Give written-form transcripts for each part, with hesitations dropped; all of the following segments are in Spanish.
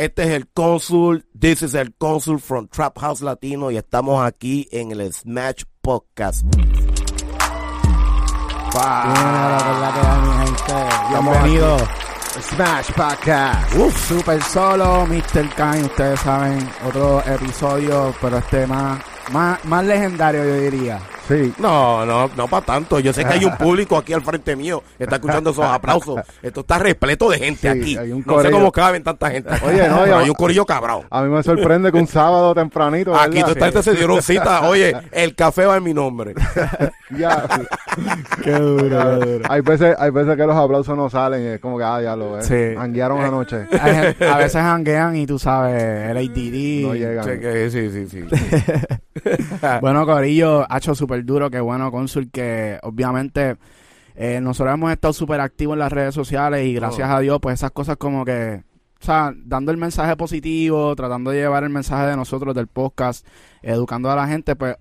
Este es el Cónsul, this is el Cónsul from Trap House Latino, y estamos aquí en el Smash Podcast. Bienvenidos. Smash Podcast. Super solo, Mr. Kane, ustedes saben, otro episodio, pero este más legendario, yo diría. Sí. No para tanto. Yo sé que hay un público aquí al frente mío que está escuchando esos aplausos. Esto está repleto de gente, sí, aquí. No sé cómo caben tanta gente. Oye, no, pero hay un corillo cabrón. A mí me sorprende que un sábado tempranito, ¿verdad? Aquí toda gente se dieron cita. Oye, el café va en mi nombre. Ya. Qué duro. Hay veces que los aplausos no salen. Es como que, ya lo ves. Sí. Hanguearon anoche. A veces hanguean y tú sabes, el ADD. No llegan. Sí. Bueno, corillo, ha hecho súper duro, que bueno, Cónsul, que obviamente nosotros hemos estado súper activos en las redes sociales y gracias a Dios, pues esas cosas como que, o sea, dando el mensaje positivo, tratando de llevar el mensaje de nosotros, del podcast, educando a la gente, pues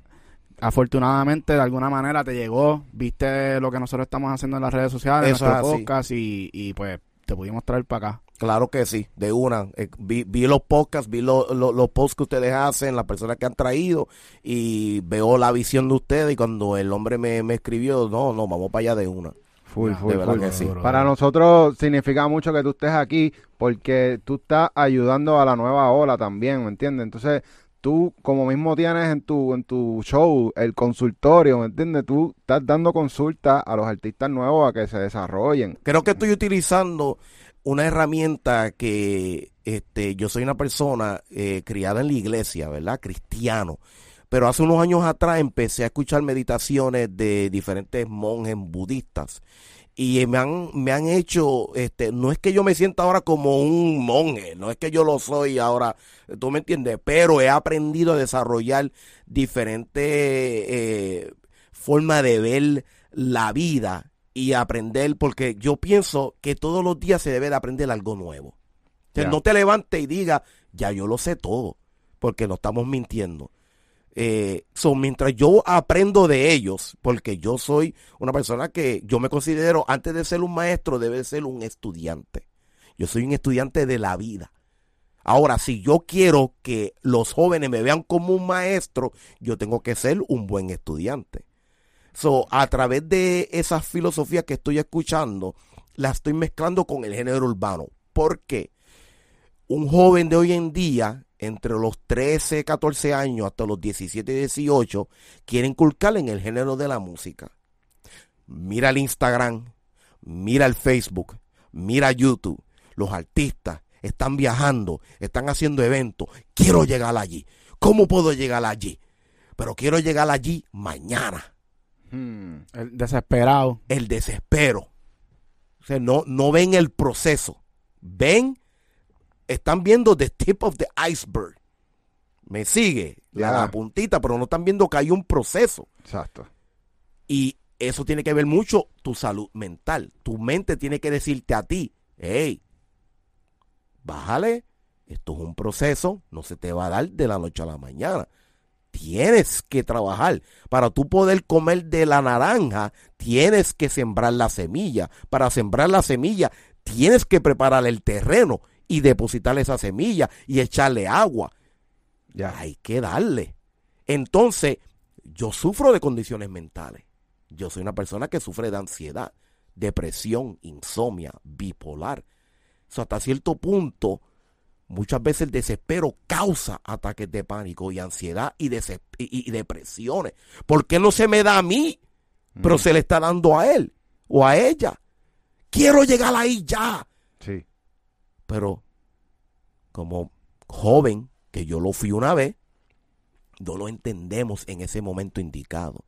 afortunadamente de alguna manera te llegó, viste lo que nosotros estamos haciendo en las redes sociales, en nuestro podcast, y pues te pudimos traer para acá. Claro que sí, de una. Vi los podcasts, vi los posts que ustedes hacen, las personas que han traído, y veo la visión de ustedes, y cuando el hombre me escribió, no, vamos para allá de una. Full, sí. Para nosotros significa mucho que tú estés aquí, porque tú estás ayudando a la nueva ola también, ¿me entiendes? Entonces, tú como mismo tienes en tu show el consultorio, ¿me entiendes? Tú estás dando consulta a los artistas nuevos a que se desarrollen. Creo que estoy utilizando una herramienta que yo soy una persona criada en la iglesia, ¿verdad? Cristiano. Pero hace unos años atrás empecé a escuchar meditaciones de diferentes monjes budistas. Y me han hecho, no es que yo me sienta ahora como un monje, no es que yo lo soy ahora, tú me entiendes, pero he aprendido a desarrollar diferentes formas de ver la vida. Y aprender, porque yo pienso que todos los días se debe de aprender algo nuevo. Yeah. No te levantes y digas, ya yo lo sé todo, porque no estamos mintiendo. Mientras yo aprendo de ellos, porque yo soy una persona que yo me considero, antes de ser un maestro, debe ser un estudiante. Yo soy un estudiante de la vida. Ahora, si yo quiero que los jóvenes me vean como un maestro, yo tengo que ser un buen estudiante. A través de esas filosofías que estoy escuchando, las estoy mezclando con el género urbano. ¿Por qué? Un joven de hoy en día, entre los 13, 14 años hasta los 17, 18, quiere inculcar en el género de la música. Mira el Instagram, mira el Facebook, mira YouTube. Los artistas están viajando, están haciendo eventos. Quiero llegar allí. ¿Cómo puedo llegar allí? Pero quiero llegar allí mañana. El desesperado. El desespero. O sea, no ven el proceso. Están viendo the tip of the iceberg. Me sigue la puntita, pero no están viendo que hay un proceso. Exacto. Y eso tiene que ver mucho tu salud mental. Tu mente tiene que decirte a ti, hey, bájale, esto es un proceso, no se te va a dar de la noche a la mañana. Tienes que trabajar. Para tú poder comer de la naranja, tienes que sembrar la semilla. Para sembrar la semilla, tienes que preparar el terreno y depositar esa semilla y echarle agua. Ya. Hay que darle. Entonces, yo sufro de condiciones mentales. Yo soy una persona que sufre de ansiedad, depresión, insomnia, bipolar. Hasta cierto punto, muchas veces el desespero causa ataques de pánico y ansiedad y depresiones. ¿Por qué no se me da a mí? Pero se le está dando a él o a ella. Quiero llegar ahí ya. Sí. Pero como joven, que yo lo fui una vez, no lo entendemos en ese momento indicado.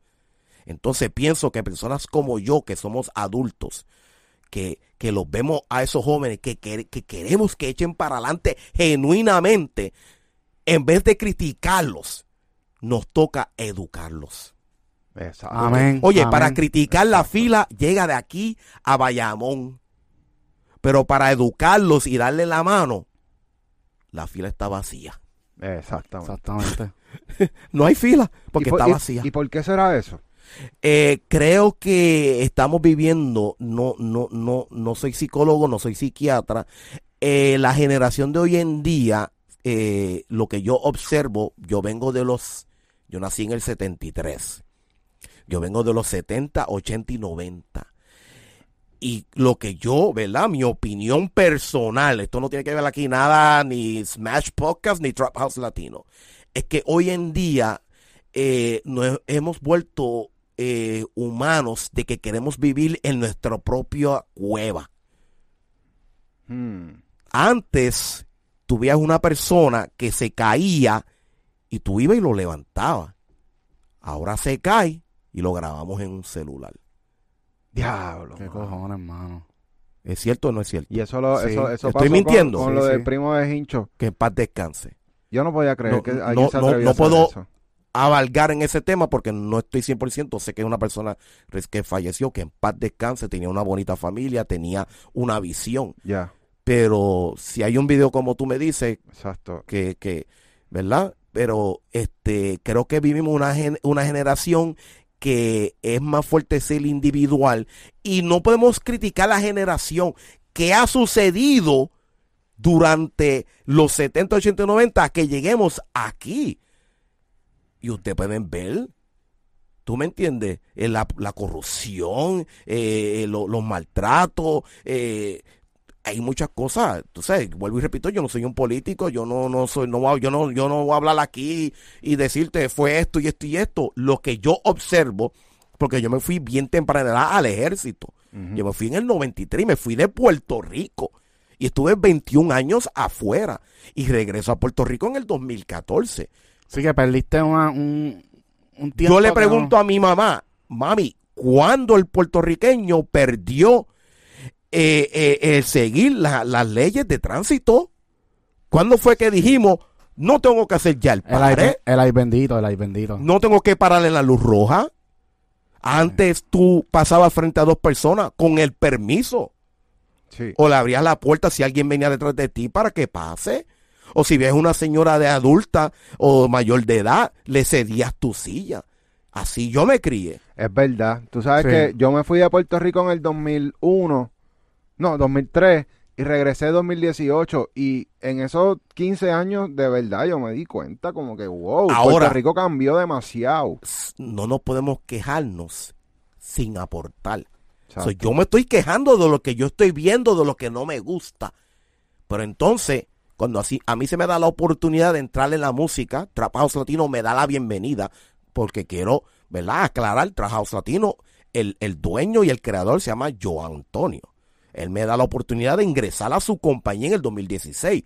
Entonces pienso que personas como yo, que somos adultos, que los vemos a esos jóvenes que queremos que echen para adelante genuinamente, en vez de criticarlos, nos toca educarlos. Exacto. Amén. Oye, amén. Para criticar la fila llega de aquí a Bayamón, pero para educarlos y darle la mano, la fila está vacía. Exactamente. No hay fila porque está vacía. ¿Y por qué será eso? Creo que estamos viviendo, no soy psicólogo, no soy psiquiatra, La generación de hoy en día, lo que yo observo, yo nací en el 73, yo vengo de los 70, 80 y 90. Y lo que yo, ¿verdad? Mi opinión personal, esto no tiene que ver aquí nada, ni Smash Podcast, ni Trap House Latino. Es que hoy en día nos hemos vuelto humanos de que queremos vivir en nuestra propia cueva. Antes, tú veías una persona que se caía y tú ibas y lo levantabas. Ahora se cae y lo grabamos en un celular. Diablo. Qué cojones, hermano. ¿Es cierto o no es cierto? Y eso estoy mintiendo. Con lo del primo de Hincho. Que en paz descanse. Yo no podía creer que alguien se atrevió a hacer eso. No puedo avalgar en ese tema porque no estoy 100%. Sé que es una persona que falleció, que en paz descanse, tenía una bonita familia, tenía una visión. Ya. Pero si hay un video como tú me dices, exacto, que ¿verdad? Pero creo que vivimos una generación que es más fuerte ser individual y no podemos criticar la generación que ha sucedido durante los 70, 80, 90 que lleguemos aquí. Y ustedes pueden ver, ¿tú me entiendes? La corrupción, los maltratos, hay muchas cosas. Tú sabes, vuelvo y repito, yo no soy un político, yo no voy a hablar aquí y decirte fue esto y esto y esto. Lo que yo observo, porque yo me fui bien temprana al ejército. Uh-huh. Yo me fui en el 93 y me fui de Puerto Rico y estuve 21 años afuera y regreso a Puerto Rico en el 2014. Así que perdiste un tiempo. Yo le pregunto a mi mamá, mami, ¿cuándo el puertorriqueño perdió seguir las leyes de tránsito? ¿Cuándo fue que dijimos no tengo que hacer ya el pared? El ay bendito. No tengo que parar en la luz roja. Antes tú pasabas frente a dos personas con el permiso. Sí. O le abrías la puerta si alguien venía detrás de ti para que pase. O si ves una señora de adulta o mayor de edad, le cedías tu silla. Así yo me crié. Es verdad. Tú sabes que yo me fui de Puerto Rico en el 2001. No, 2003 y regresé 2018 y en esos 15 años de verdad yo me di cuenta como que wow, ahora, Puerto Rico cambió demasiado. No nos podemos quejarnos sin aportar. Yo me estoy quejando de lo que yo estoy viendo, de lo que no me gusta. Pero entonces, cuando así a mí se me da la oportunidad de entrar en la música, Trap House Latino me da la bienvenida porque quiero, ¿verdad?, aclarar, Trap House Latino, el dueño y el creador se llama Joe Antonio. Él me da la oportunidad de ingresar a su compañía en el 2016.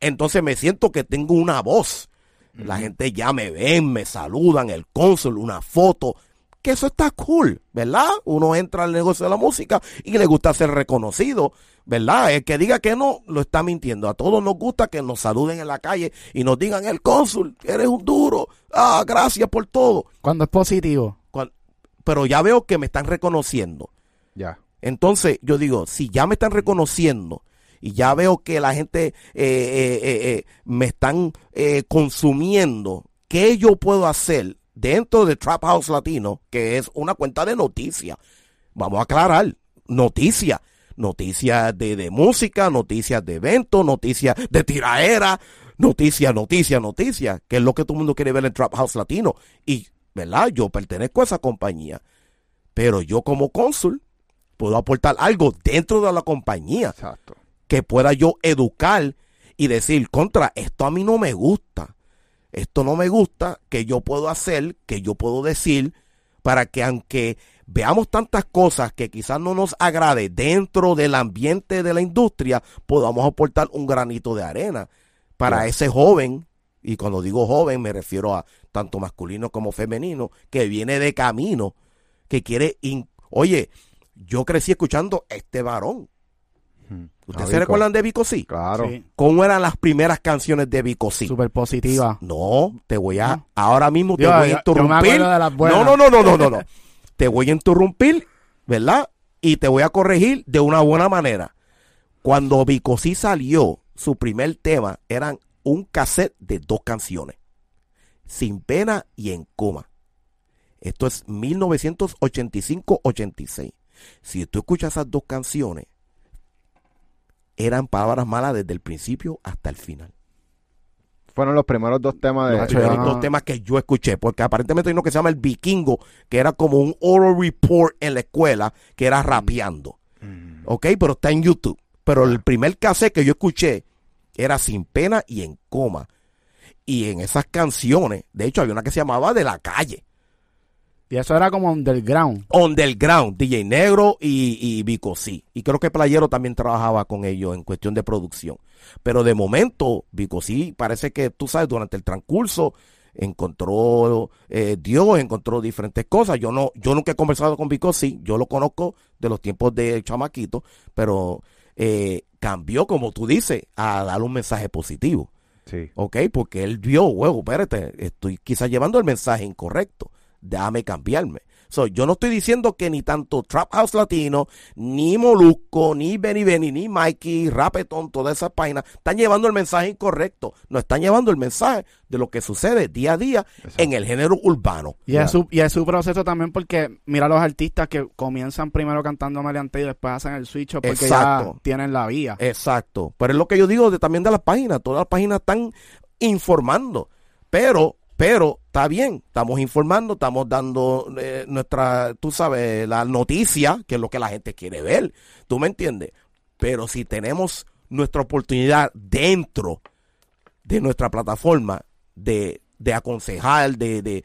Entonces me siento que tengo una voz. La gente ya me ven, me saludan, el cónsul, una foto. Que eso está cool, ¿verdad? Uno entra al negocio de la música y le gusta ser reconocido, ¿verdad? El que diga que no, lo está mintiendo. A todos nos gusta que nos saluden en la calle y nos digan, el cónsul, eres un duro. Ah, gracias por todo. Cuando es positivo. Pero ya veo que me están reconociendo. Ya. Entonces, yo digo, si ya me están reconociendo y ya veo que la gente me están consumiendo, ¿qué yo puedo hacer dentro de Trap House Latino, que es una cuenta de noticias? Vamos a aclarar, noticias. Noticias de música, noticias de eventos, noticias de tiraera, noticias, que es lo que todo el mundo quiere ver en Trap House Latino. Y, ¿verdad? Yo pertenezco a esa compañía, pero yo como cónsul puedo aportar algo dentro de la compañía. Exacto. Que pueda yo educar y decir, contra, esto a mí no me gusta. Esto no me gusta, que yo puedo hacer, que yo puedo decir, para que aunque veamos tantas cosas que quizás no nos agrade dentro del ambiente de la industria, podamos aportar un granito de arena para ese joven, y cuando digo joven me refiero a tanto masculino como femenino, que viene de camino, que quiere... Oye... Yo crecí escuchando este varón. ¿Ustedes se recuerdan de Vico C? Claro. Sí. ¿Cómo eran las primeras canciones de Vico C? Súper positiva. No, te voy a... Ahora mismo te voy a interrumpir. No. Te voy a interrumpir, ¿verdad? Y te voy a corregir de una buena manera. Cuando Vico C salió, su primer tema eran un cassette de 2 canciones. Sin Pena y En Coma. Esto es 1985-86. Si tú escuchas esas 2 canciones, eran palabras malas desde el principio hasta el final. Fueron los primeros dos temas de... Los primeros dos temas que yo escuché, porque aparentemente hay uno que se llama El Vikingo, que era como un oral report en la escuela, que era rapeando. Ok, pero está en YouTube. Pero el primer cassette que yo escuché era Sin Pena y En Coma. Y en esas canciones, de hecho, había una que se llamaba De la Calle. Y eso era como underground. Underground, DJ Negro y Vico C. Y creo que Playero también trabajaba con ellos en cuestión de producción. Pero de momento, Vico C parece que, tú sabes, durante el transcurso encontró Dios, encontró diferentes cosas. Yo nunca he conversado con Vico C, yo lo conozco de los tiempos de chamaquito, pero cambió, como tú dices, a dar un mensaje positivo. Sí. Ok, porque él vio, huevo, espérate, estoy quizás llevando el mensaje incorrecto. Déjame cambiarme. Yo no estoy diciendo que ni tanto Trap House Latino, ni Molusco, ni Benny Benny, ni Mikey, Rapetón, todas esas páginas, están llevando el mensaje incorrecto. No están llevando el mensaje de lo que sucede día a día. Exacto. En el género urbano. Y es su proceso también, porque mira los artistas que comienzan primero cantando maleante y después hacen el switch porque exacto, ya tienen la vía. Exacto. Pero es lo que yo digo también de las páginas. Todas las páginas están informando, pero está bien, estamos informando, estamos dando nuestra, tú sabes, la noticia, que es lo que la gente quiere ver, ¿tú me entiendes? Pero si tenemos nuestra oportunidad dentro de nuestra plataforma de aconsejar, de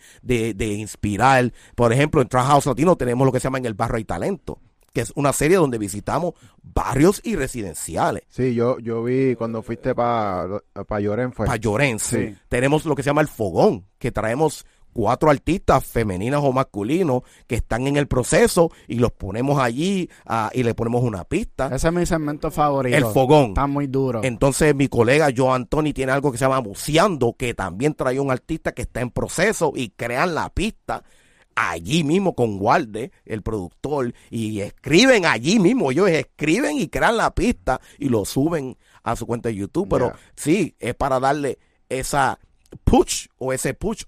inspirar, por ejemplo, en Trap House Latino tenemos lo que se llama En el Barrio Hay Talento, que es una serie donde visitamos barrios y residenciales. Sí, yo vi cuando fuiste para Llorens. Para Llorens, sí. Tenemos lo que se llama El Fogón, que traemos 4 artistas femeninas o masculinos que están en el proceso y los ponemos allí y le ponemos una pista. Ese es mi segmento favorito. El Fogón. Está muy duro. Entonces mi colega Joe Anthony tiene algo que se llama Buceando, que también trae un artista que está en proceso y crean la pista allí mismo con Walde, el productor, y escriben allí mismo, ellos escriben y crean la pista y lo suben a su cuenta de YouTube, pero sí, es para darle esa push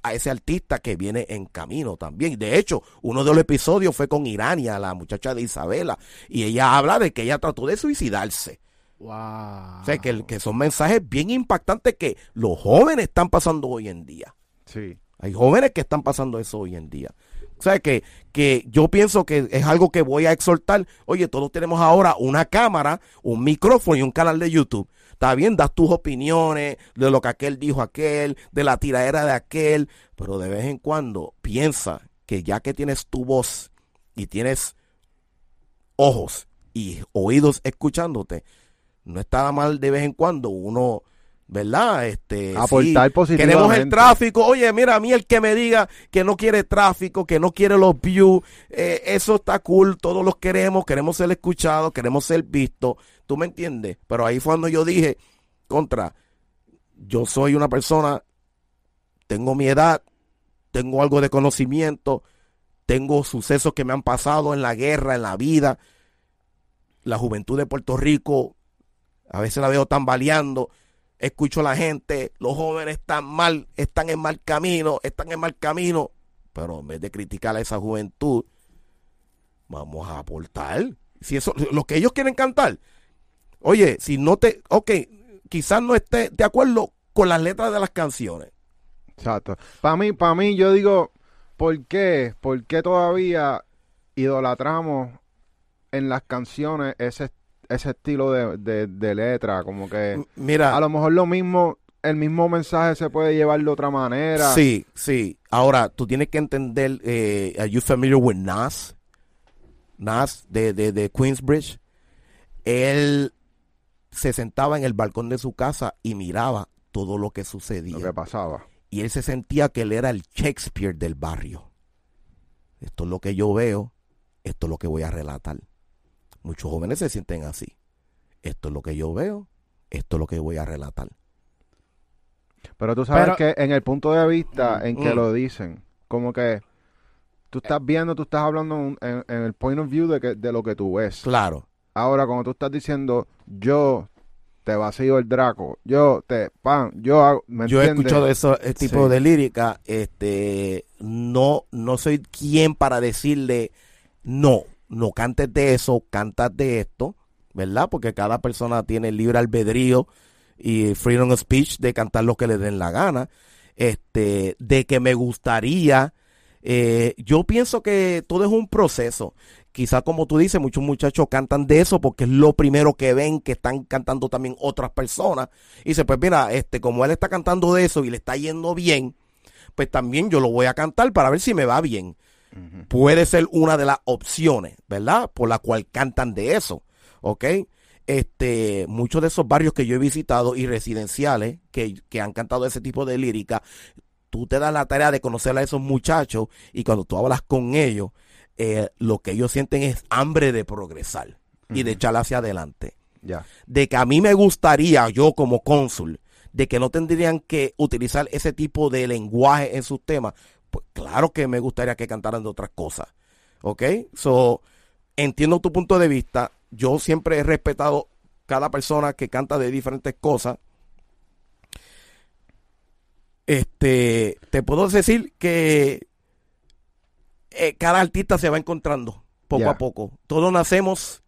a ese artista que viene en camino también. De hecho, uno de los episodios fue con Irania, la muchacha de Isabela, y ella habla de que ella trató de suicidarse. Wow. O sea, que son mensajes bien impactantes que los jóvenes están pasando hoy en día. Sí. Hay jóvenes que están pasando eso hoy en día. O sea, que yo pienso que es algo que voy a exhortar. Oye, todos tenemos ahora una cámara, un micrófono y un canal de YouTube. Está bien, das tus opiniones de lo que aquel dijo aquel, de la tiradera de aquel, pero de vez en cuando piensa que ya que tienes tu voz y tienes ojos y oídos escuchándote, no está mal de vez en cuando uno... ¿Verdad? Aportar positivamente. Queremos el tráfico. Oye, mira, a mí el que me diga que no quiere tráfico, que no quiere los views, eso está cool, todos los queremos ser escuchados, queremos ser vistos, ¿tú me entiendes? Pero ahí fue cuando yo dije, yo soy una persona, tengo mi edad, tengo algo de conocimiento, tengo sucesos que me han pasado en la guerra, en la vida, la juventud de Puerto Rico, a veces la veo tambaleando. Escucho a la gente, los jóvenes están en mal camino, pero en vez de criticar a esa juventud, vamos a aportar. Si eso, lo que ellos quieren cantar, oye, quizás no esté de acuerdo con las letras de las canciones. Exacto. Para mí, yo digo, ¿por qué todavía idolatramos en las canciones ese estilo de letra? Como que mira, a lo mejor el mismo mensaje se puede llevar de otra manera. Sí. Ahora, tú tienes que entender, are you familiar with Nas? Nas de Queensbridge. Él se sentaba en el balcón de su casa y miraba todo lo que sucedía. Lo que pasaba. Y él se sentía que él era el Shakespeare del barrio. Esto es lo que yo veo, esto es lo que voy a relatar. Muchos jóvenes se sienten así. Esto es lo que yo veo, esto es lo que voy a relatar. Pero tú sabes que en el punto de vista en que lo dicen, como que tú estás viendo, tú estás hablando en el point of view de lo que tú ves. Claro. Ahora, cuando tú estás diciendo, yo te vacío el Draco, yo he escuchado ese tipo de lírica, no soy quien para decirle no. No cantes de eso, cantas de esto, ¿verdad? Porque cada persona tiene libre albedrío y freedom of speech de cantar lo que le den la gana. De que me gustaría, yo pienso que todo es un proceso. Quizás, como tú dices, muchos muchachos cantan de eso porque es lo primero que ven, que están cantando también otras personas. Y dice, pues mira, como él está cantando de eso y le está yendo bien, pues también yo lo voy a cantar para ver si me va bien. Uh-huh. Puede ser una de las opciones, ¿verdad? Por la cual cantan de eso, ¿ok? Muchos de esos barrios que yo he visitado y residenciales que han cantado ese tipo de lírica, tú te das la tarea de conocer a esos muchachos y cuando tú hablas con ellos, lo que ellos sienten es hambre de progresar y de echar hacia adelante. Yeah. De que a mí me gustaría, yo como cónsul, de que no tendrían que utilizar ese tipo de lenguaje en sus temas. Pues claro que me gustaría que cantaran de otras cosas. ¿Ok? So, entiendo tu punto de vista. Yo siempre he respetado cada persona que canta de diferentes cosas. Te puedo decir que cada artista se va encontrando poco a poco. Todos nacemos.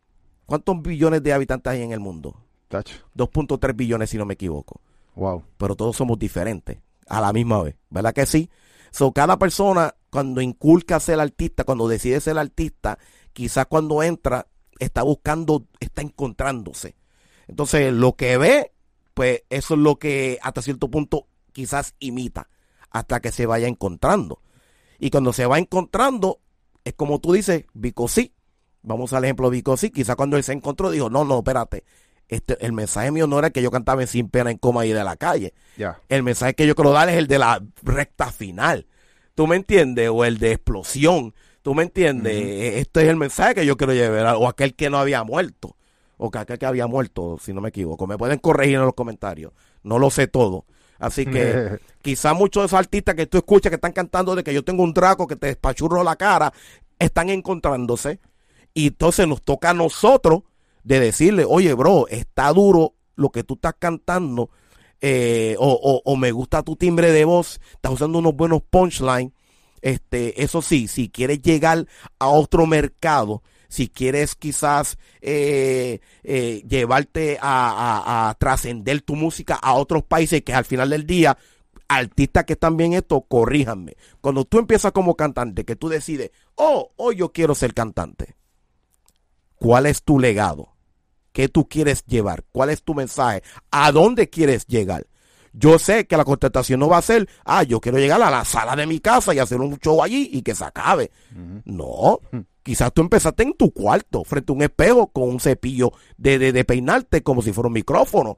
¿Cuántos billones de habitantes hay en el mundo? 2.3 billones, si no me equivoco. Wow. Pero todos somos diferentes a la misma vez, ¿verdad que sí? So, cada persona, cuando inculca ser artista, cuando decide ser artista, quizás cuando entra, está buscando, está encontrándose. Entonces, lo que ve, pues eso es lo que hasta cierto punto quizás imita, hasta que se vaya encontrando. Y cuando se va encontrando, es como tú dices, Bicosí. Vamos al ejemplo de Bicosí. Quizás cuando él se encontró, dijo, no, espérate. El mensaje mío no era el que yo cantaba en Sin Pena, en Coma y De la Calle. Yeah. El mensaje que yo quiero dar es el de la recta final. ¿Tú me entiendes? O el de Explosión. ¿Tú me entiendes? Mm-hmm. Este es el mensaje que yo quiero llevar. O aquel que no había muerto. O que aquel que había muerto, si no me equivoco. Me pueden corregir en los comentarios. No lo sé todo. Así que quizá muchos de esos artistas que tú escuchas que están cantando de que yo tengo un draco que te despachurro la cara, están encontrándose. Y entonces nos toca a nosotros de decirle, oye bro, está duro lo que tú estás cantando, o me gusta tu timbre de voz, estás usando unos buenos punchlines. Eso sí, si quieres llegar a otro mercado, si quieres quizás llevarte a trascender tu música a otros países, que al final del día, artistas que están bien esto, corríjanme. Cuando tú empiezas como cantante, que tú decides, hoy yo quiero ser cantante, ¿cuál es tu legado? ¿Qué tú quieres llevar? ¿Cuál es tu mensaje? ¿A dónde quieres llegar? Yo sé que la contratación no va a ser, yo quiero llegar a la sala de mi casa y hacer un show allí y que se acabe. Uh-huh. No. Quizás tú empezaste en tu cuarto, frente a un espejo, con un cepillo de peinarte como si fuera un micrófono.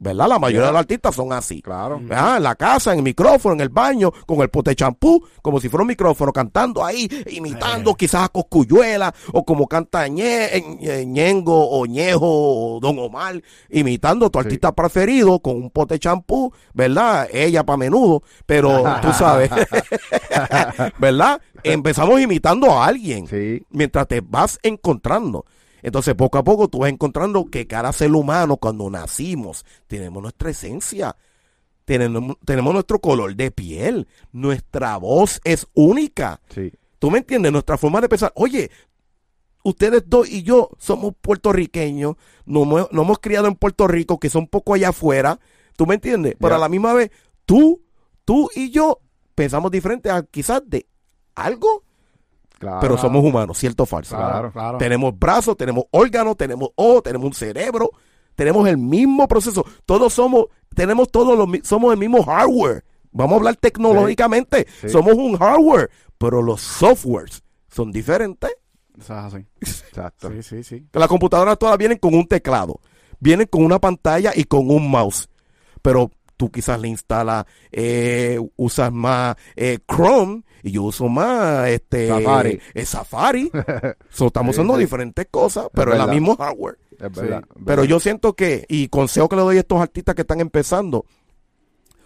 ¿Verdad? La mayoría de los artistas son así. Claro. ¿Verdad? En la casa, en el micrófono, en el baño, con el pote de champú, como si fuera un micrófono, cantando ahí, imitando quizás a Cosculluela, o como canta Ñengo, o Ñejo, o Don Omar, imitando a tu artista preferido con un pote de champú, ¿verdad? Ella para menudo, pero tú sabes, ¿verdad? Empezamos imitando a alguien, mientras te vas encontrando. Entonces, poco a poco tú vas encontrando que cada ser humano, cuando nacimos, tenemos nuestra esencia, tenemos nuestro color de piel, nuestra voz es única. Sí. ¿Tú me entiendes? Nuestra forma de pensar. Oye, ustedes dos y yo somos puertorriqueños, no hemos criado en Puerto Rico, que son un poco allá afuera. ¿Tú me entiendes? Pero a la misma vez, tú y yo pensamos diferente a quizás de algo. Claro. Pero somos humanos, ¿cierto o falso? Claro. Tenemos brazos, tenemos órganos, tenemos ojos, tenemos un cerebro, tenemos el mismo proceso. Todos somos el mismo hardware. Vamos a hablar tecnológicamente. Sí. Somos un hardware, pero los softwares son diferentes. Exacto. Exacto. Sí. Las computadoras todas vienen con un teclado, vienen con una pantalla y con un mouse. Pero tú quizás le instalas, usas más Chrome, y yo uso más Safari. So, estamos usando diferentes cosas, pero es el mismo hardware. Es verdad. Pero yo siento que, y consejo que le doy a estos artistas que están empezando,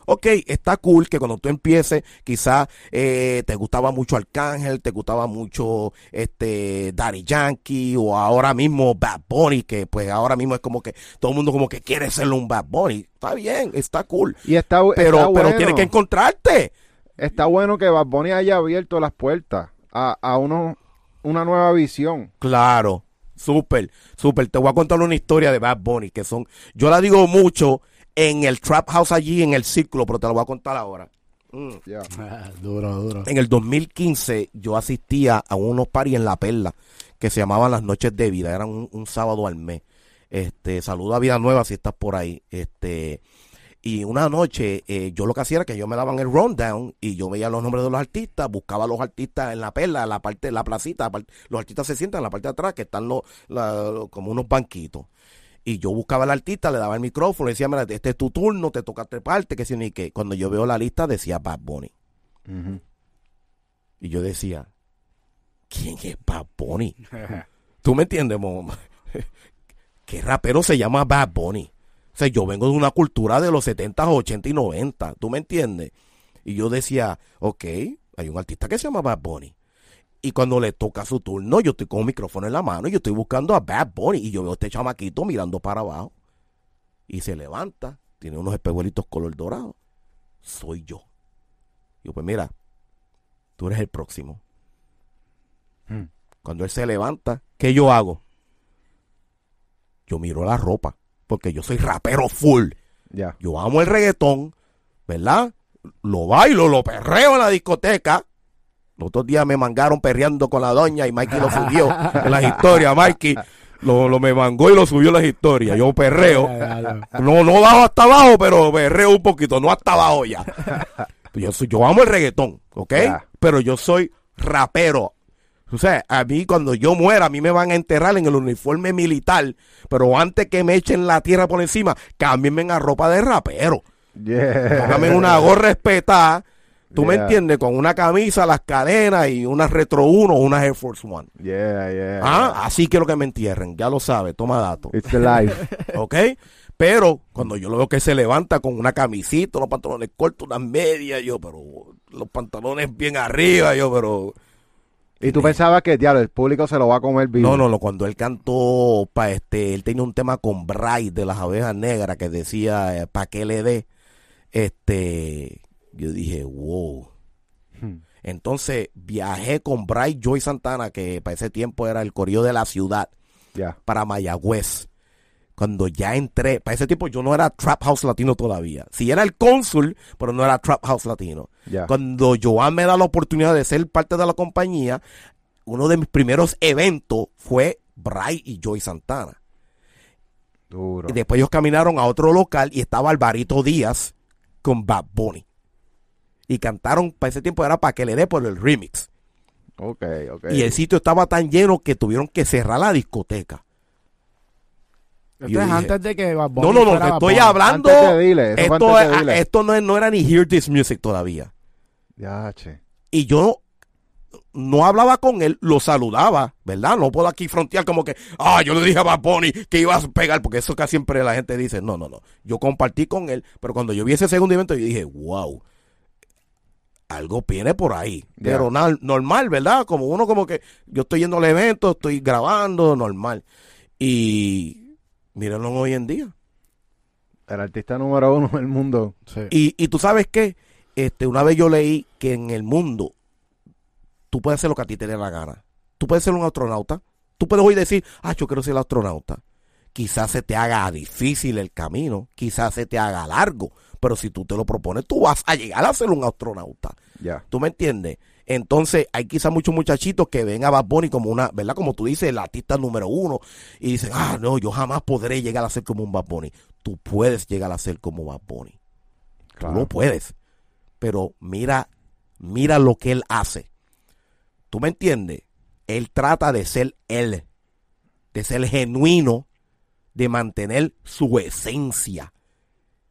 ok, está cool que cuando tú empieces, quizás te gustaba mucho Arcángel, te gustaba mucho Daddy Yankee, o ahora mismo Bad Bunny, que pues ahora mismo es como que todo el mundo como que quiere ser un Bad Bunny. Está bien, está cool. Y está bueno. Pero tienes que encontrarte. Está bueno que Bad Bunny haya abierto las puertas a una nueva visión. Claro. Súper, súper. Te voy a contar una historia de Bad Bunny, que son, yo la digo mucho en el Trap House allí, en el círculo, pero te la voy a contar ahora. Yeah. Duro, duro. En el 2015 yo asistía a unos parties en La Perla, que se llamaban Las Noches de Vida, eran un sábado al mes. Saludo a Vida Nueva si estás por ahí. Y una noche, yo lo que hacía era que ellos me daban el rundown y yo veía los nombres de los artistas, buscaba a los artistas en La Perla, la parte de la placita, los artistas se sientan en la parte de atrás, que están como unos banquitos. Y yo buscaba al artista, le daba el micrófono, le decía, mira, este es tu turno, te toca treparte, que si ni que. Cuando yo veo la lista decía Bad Bunny. Uh-huh. Y yo decía, ¿quién es Bad Bunny? ¿Tú me entiendes, mamá? ¿Qué rapero se llama Bad Bunny? O sea, yo vengo de una cultura de los 70, 80 y 90, ¿tú me entiendes? Y yo decía, ok, hay un artista que se llama Bad Bunny. Y cuando le toca su turno, yo estoy con un micrófono en la mano y yo estoy buscando a Bad Bunny. Y yo veo a este chamaquito mirando para abajo. Y se levanta. Tiene unos espejuelitos color dorado. Soy yo. Y yo, pues mira, tú eres el próximo. Hmm. Cuando él se levanta, ¿qué yo hago? Yo miro la ropa. Porque yo soy rapero full. Yeah. Yo amo el reggaetón, ¿verdad? Lo bailo, lo perreo en la discoteca. Los otros días me mangaron perreando con la doña y Mikey lo subió en las historias. Mikey lo me mangó y lo subió en las historias. Yo perreo. No bajo hasta abajo, pero perreo un poquito. No hasta abajo ya. Yo amo el reggaetón, ¿ok? Yeah. Pero yo soy rapero. O sea, a mí cuando yo muera, a mí me van a enterrar en el uniforme militar. Pero antes que me echen la tierra por encima, cámbienme a ropa de rapero. Yeah. Pónganme una gorra espetada. ¿Tú me entiendes? Con una camisa, las cadenas y unas Retro 1 o unas Air Force 1. Así quiero que me entierren. Ya lo sabes. Toma dato. It's the life. ¿Ok? Pero cuando yo lo veo que se levanta con una camisita, los pantalones cortos, unas medias, yo, pero... Los pantalones bien arriba, yo, pero... ¿Y tú pensabas que, diablo, el público se lo va a comer vivo? No, cuando él cantó, él tenía un tema con Bryce de Las Abejas Negras que decía, ¿pa' qué le dé? Yo dije, wow. Entonces, viajé con Bryce Joy Santana, que para ese tiempo era el corillo de la ciudad, para Mayagüez. Cuando ya entré, para ese tiempo yo no era Trap House Latino todavía. Sí era el cónsul, pero no era Trap House Latino. Yeah. Cuando Joan me da la oportunidad de ser parte de la compañía, uno de mis primeros eventos fue Bray y Joy Santana. Duro. Y después ellos caminaron a otro local y estaba Alvarito Díaz con Bad Bunny. Y cantaron, para ese tiempo era Pa' Que Le Dé por el remix. Okay. Y el sitio estaba tan lleno que tuvieron que cerrar la discoteca. Esto es antes de que Bad Bunny te estoy hablando. Esto no era ni Hear This Music todavía. Ya, che. Y yo no hablaba con él, lo saludaba, ¿verdad? No puedo aquí frontear como que, yo le dije a Bad Bunny que ibas a pegar, porque eso casi siempre la gente dice, no. Yo compartí con él, pero cuando yo vi ese segundo evento, yo dije, wow, algo viene por ahí. Yeah. Pero normal, ¿verdad? Como uno como que, yo estoy yendo al evento, estoy grabando, normal. Y... mírenlo hoy en día. El artista número uno del mundo. Sí. Y tú sabes qué, una vez yo leí que en el mundo tú puedes hacer lo que a ti te dé la gana. Tú puedes ser un astronauta. Tú puedes hoy decir, yo quiero ser astronauta. Quizás se te haga difícil el camino, quizás se te haga largo, pero si tú te lo propones, tú vas a llegar a ser un astronauta. Yeah. ¿Tú me entiendes? Entonces, hay quizás muchos muchachitos que ven a Bad Bunny como una, ¿verdad? Como tú dices, el artista número uno, y dicen, no, yo jamás podré llegar a ser como un Bad Bunny. Tú puedes llegar a ser como Bad Bunny. Claro. Tú lo puedes. Pero mira lo que él hace. ¿Tú me entiendes? Él trata de ser él, de ser genuino, de mantener su esencia.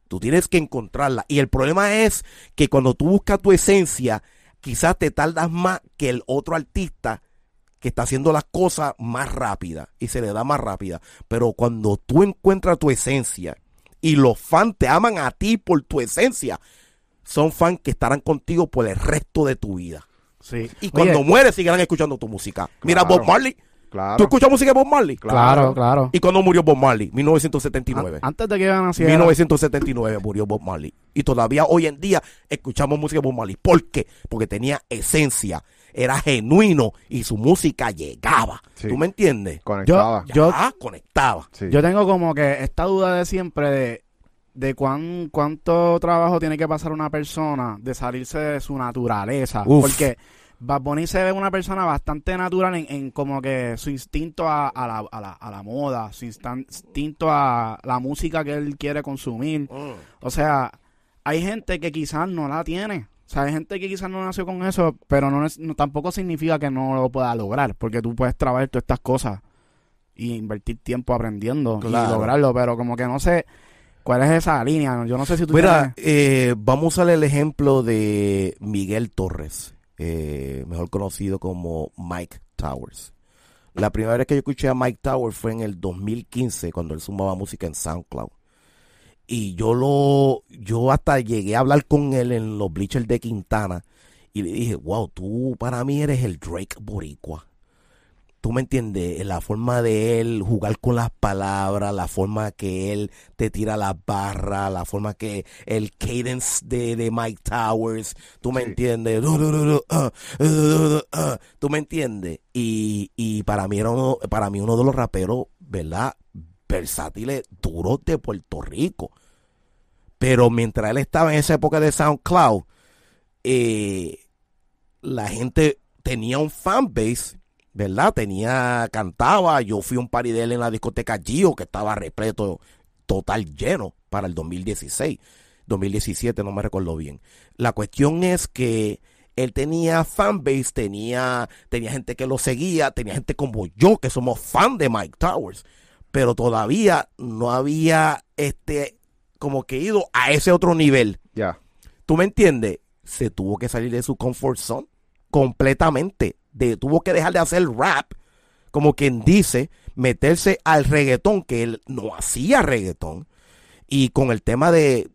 Tú tienes que encontrarla. Y el problema es que cuando tú buscas tu esencia, quizás te tardas más que el otro artista que está haciendo las cosas más rápida y se le da más rápida. Pero cuando tú encuentras tu esencia y los fans te aman a ti por tu esencia, son fans que estarán contigo por el resto de tu vida. Sí. Y cuando mueres seguirán escuchando tu música. Claro. Mira Bob Marley. Claro. ¿Tú escuchas música de Bob Marley? Claro. ¿Y cuándo murió Bob Marley? 1979. Antes de que iban hacia... 1979 murió Bob Marley. Y todavía hoy en día escuchamos música de Bob Marley. ¿Por qué? Porque tenía esencia. era genuino y su música llegaba. Sí. ¿Tú me entiendes? Conectaba. Conectaba. Sí. Yo tengo como que esta duda de siempre de cuánto trabajo tiene que pasar una persona de salirse de su naturaleza. Uf. Porque Bad Bunny se ve una persona bastante natural en como que su instinto a la moda, su instinto a la música que él quiere consumir. O sea, hay gente que quizás no la tiene. O sea, hay gente que quizás no nació con eso, pero no tampoco significa que no lo pueda lograr, porque tú puedes trabajar todas estas cosas y invertir tiempo aprendiendo, claro, y lograrlo, pero como que no sé cuál es esa línea. Yo no sé si tú... Mira, vamos a usar el ejemplo de Miguel Torres. Mejor conocido como Mike Towers. La primera vez que yo escuché a Mike Towers fue en el 2015, cuando él sumaba música en SoundCloud. Y yo hasta llegué a hablar con él en los bleachers de Quintana y le dije, wow, tú para mí eres el Drake boricua. ¿Tú me entiendes? La forma de él jugar con las palabras, la forma que él te tira las barras, la forma que el cadence de Mike Towers, ¿tú me entiendes? ¿Tú me entiendes? Y para mí uno de los raperos, ¿verdad?, versátiles, duros de Puerto Rico. Pero mientras él estaba en esa época de SoundCloud, la gente tenía un fanbase, ¿verdad? Cantaba. Yo fui a un party de él en la discoteca Gio, que estaba repleto, total lleno, para el 2016, 2017, no me recuerdo bien. La cuestión es que él tenía fanbase, tenía gente que lo seguía, tenía gente como yo, que somos fan de Mike Towers, pero todavía no había como que ido a ese otro nivel. Ya. ¿Tú me entiendes? Se tuvo que salir de su comfort zone completamente. Tuvo que dejar de hacer rap, como quien dice, meterse al reggaetón, que él no hacía reggaetón. Y con el tema de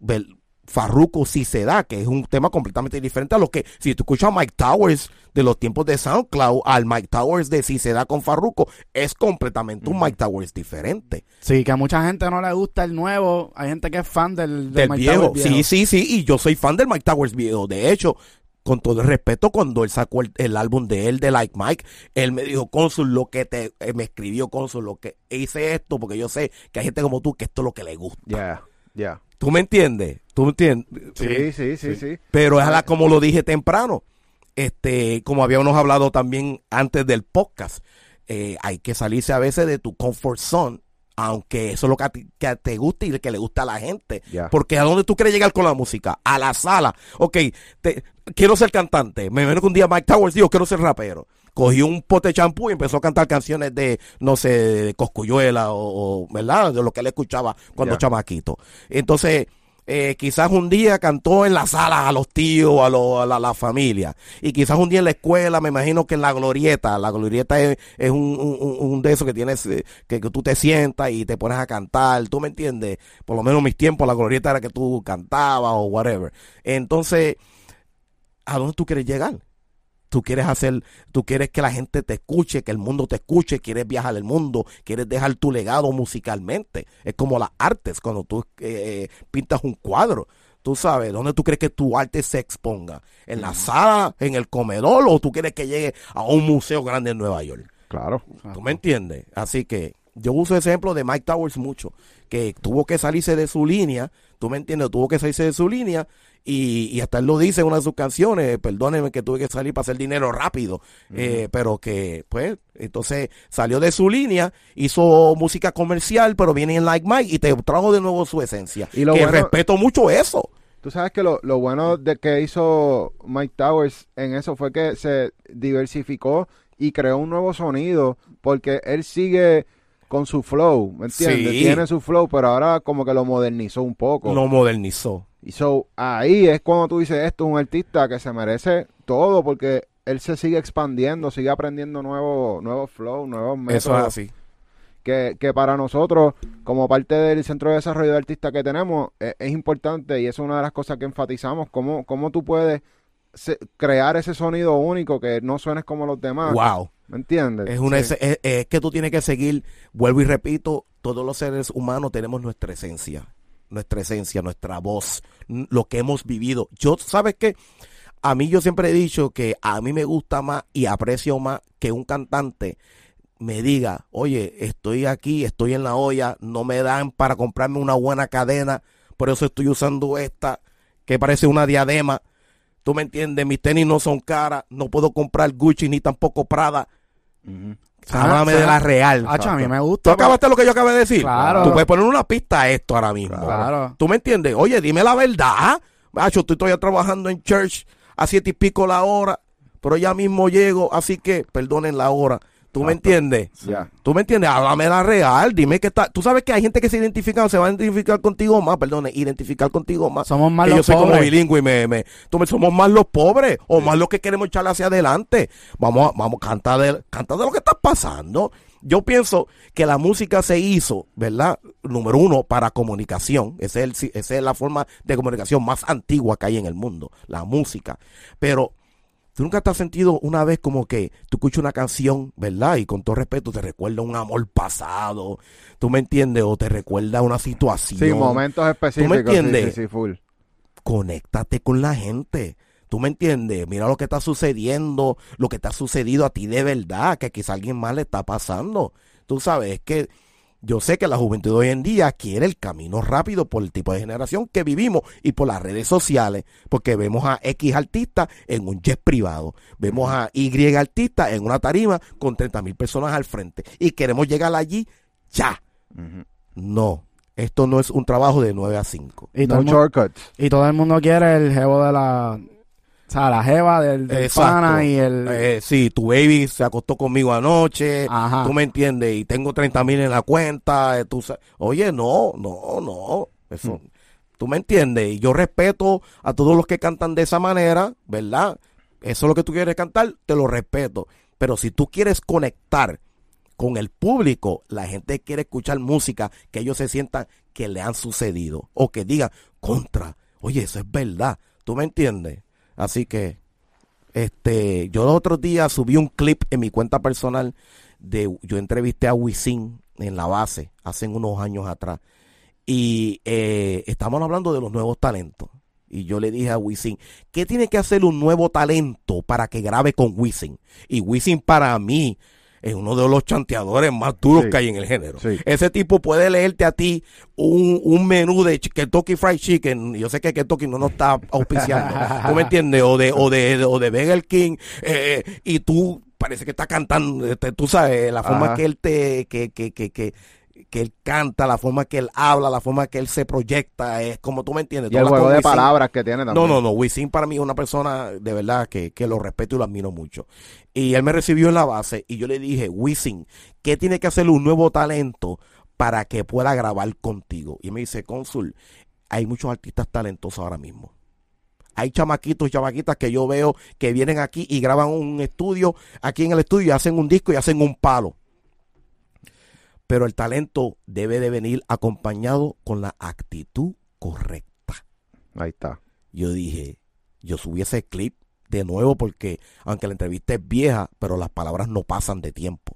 Farruko, Si Se Da, que es un tema completamente diferente a lo que, si tú escuchas a Mike Towers de los tiempos de SoundCloud al Mike Towers de Si Se Da con Farruko, es completamente un Mike Towers diferente. Sí, que a mucha gente no le gusta el nuevo. Hay gente que es fan del Mike viejo. Towers viejo. Sí, y yo soy fan del Mike Towers viejo. De hecho, con todo el respeto, cuando él sacó el álbum de él, de Like Mike, él me dijo, Cónsul, me escribió, Cónsul, lo que hice esto, porque yo sé que hay gente como tú que esto es lo que le gusta. Ya. ¿Tú me entiendes? Sí. Pero es como lo dije temprano, como habíamos hablado también antes del podcast, hay que salirse a veces de tu comfort zone, aunque eso es lo que te gusta y que le gusta a la gente. Yeah. Porque ¿a dónde tú quieres llegar con la música? A la sala. Ok, quiero ser cantante. Me imagino que un día Mike Towers dijo, quiero ser rapero. Cogió un pote de champú y empezó a cantar canciones de, no sé, de Coscuyuela o ¿verdad?, de lo que él escuchaba cuando chamaquito. Entonces, quizás un día cantó en la sala a los tíos, a la familia, y quizás un día en la escuela, me imagino que en la glorieta es un de esos que tienes que tú te sientas y te pones a cantar, ¿tú me entiendes? Por lo menos en mis tiempos la glorieta era que tú cantabas o whatever. Entonces, ¿a dónde tú quieres llegar? Tú quieres que la gente te escuche, que el mundo te escuche, quieres viajar el mundo, quieres dejar tu legado musicalmente. Es como las artes, cuando tú pintas un cuadro, tú sabes, ¿dónde tú crees que tu arte se exponga? ¿En la sala, en el comedor, o tú quieres que llegue a un museo grande en Nueva York? Claro. ¿Tú me entiendes? Así que yo uso ese ejemplo de Mike Towers mucho, que tuvo que salirse de su línea, ¿tú me entiendes? Tuvo que salirse de su línea y hasta él lo dice en una de sus canciones, perdónenme que tuve que salir para hacer dinero rápido, pero que, pues, entonces salió de su línea, hizo música comercial, pero viene en Like Mike y te trajo de nuevo su esencia. Y respeto mucho eso. Tú sabes que lo bueno de que hizo Mike Towers en eso fue que se diversificó y creó un nuevo sonido, porque él sigue con su flow, ¿me entiendes? Sí. Tiene su flow, pero ahora como que lo modernizó un poco. Lo modernizó. Y ahí es cuando tú dices, esto es un artista que se merece todo, porque él se sigue expandiendo, sigue aprendiendo nuevos flow, nuevos métodos. Eso es así. Que para nosotros, como parte del Centro de Desarrollo de Artistas que tenemos, es importante, y eso es una de las cosas que enfatizamos, cómo tú puedes crear ese sonido único, que no suenes como los demás. Wow. ¿Me entiendes? Es que tú tienes que seguir, vuelvo y repito, todos los seres humanos tenemos nuestra esencia, nuestra voz, lo que hemos vivido. Yo, ¿sabes qué? A mí yo siempre he dicho que a mí me gusta más y aprecio más que un cantante me diga, oye, estoy aquí, estoy en la olla, no me dan para comprarme una buena cadena, por eso estoy usando esta que parece una diadema. ¿Tú me entiendes? Mis tenis no son caras, no puedo comprar Gucci ni tampoco Prada. Uh-huh. Háblame de la real. A mí me gusta. ¿Tú acabaste lo que yo acabé de decir? Claro. Tú puedes poner una pista a esto ahora mismo. Claro. ¿Tú me entiendes? Oye, dime la verdad. Yo estoy todavía trabajando en church a 7:00 la hora, pero ya mismo llego, así que perdonen la hora. ¿Tú me entiendes? Yeah. ¿Tú me entiendes? Háblame la real, dime que está... Tú sabes que hay gente que se identifica o se va a identificar contigo más, identificar contigo más. Somos más los pobres. Yo soy como bilingüe y somos más los pobres o más los que queremos echarle hacia adelante. Vamos, canta de lo que está pasando. Yo pienso que la música se hizo, ¿verdad? Número uno, para comunicación. Esa es la forma de comunicación más antigua que hay en el mundo, la música. Pero... ¿Tú nunca te has sentido una vez como que tú escuchas una canción, ¿verdad? Y con todo respeto te recuerda un amor pasado, ¿tú me entiendes? O te recuerda una situación. Sí, momentos específicos. ¿Tú me entiendes? Sí, full. Conéctate con la gente. ¿Tú me entiendes? Mira lo que está sucediendo, lo que te ha sucedido a ti de verdad, que quizá a alguien más le está pasando. Tú sabes, es que yo sé que la juventud de hoy en día quiere el camino rápido por el tipo de generación que vivimos y por las redes sociales, porque vemos a X artista en un jet privado, vemos a Y artista en una tarima con 30,000 personas al frente y queremos llegar allí ya. Uh-huh. No, esto no es un trabajo de 9 a 5. Y no shortcuts. Y todo el mundo quiere el jevo de la... O sea, la jeva del pana y el... sí, tu baby se acostó conmigo anoche, ajá. Tú me entiendes, y tengo 30,000 en la cuenta, oye, no, eso, tú me entiendes, y yo respeto a todos los que cantan de esa manera, ¿verdad? Eso es lo que tú quieres cantar, te lo respeto, pero si tú quieres conectar con el público, la gente quiere escuchar música que ellos se sientan que le han sucedido, o que digan, contra, oye, eso es verdad, ¿tú me entiendes? Así que, yo los otros días subí un clip en mi cuenta personal yo entrevisté a Wisin en la base hace unos años atrás y estábamos hablando de los nuevos talentos y yo le dije a Wisin, ¿qué tiene que hacer un nuevo talento para que grabe con Wisin? Y Wisin para mí es uno de los chanteadores más duros que hay en el género. Sí. Ese tipo puede leerte a ti un menú de Kentucky Fried Chicken. Yo sé que Kentucky no nos está auspiciando. ¿Tú me entiendes? O de Burger King. Y tú parece que está cantando. Tú sabes, la forma que él que él canta, la forma que él habla, la forma que él se proyecta, es como tú me entiendes. Y el juego de palabras que tiene también. No, Wisin para mí es una persona de verdad que lo respeto y lo admiro mucho. Y él me recibió en la base y yo le dije, Wisin, ¿qué tiene que hacer un nuevo talento para que pueda grabar contigo? Y me dice, cónsul, hay muchos artistas talentosos ahora mismo. Hay chamaquitos y chamaquitas que yo veo que vienen aquí y graban un estudio, aquí en el estudio y hacen un disco y hacen un palo. Pero el talento debe de venir acompañado con la actitud correcta. Ahí está. Yo dije, yo subí ese clip de nuevo porque aunque la entrevista es vieja, pero las palabras no pasan de tiempo.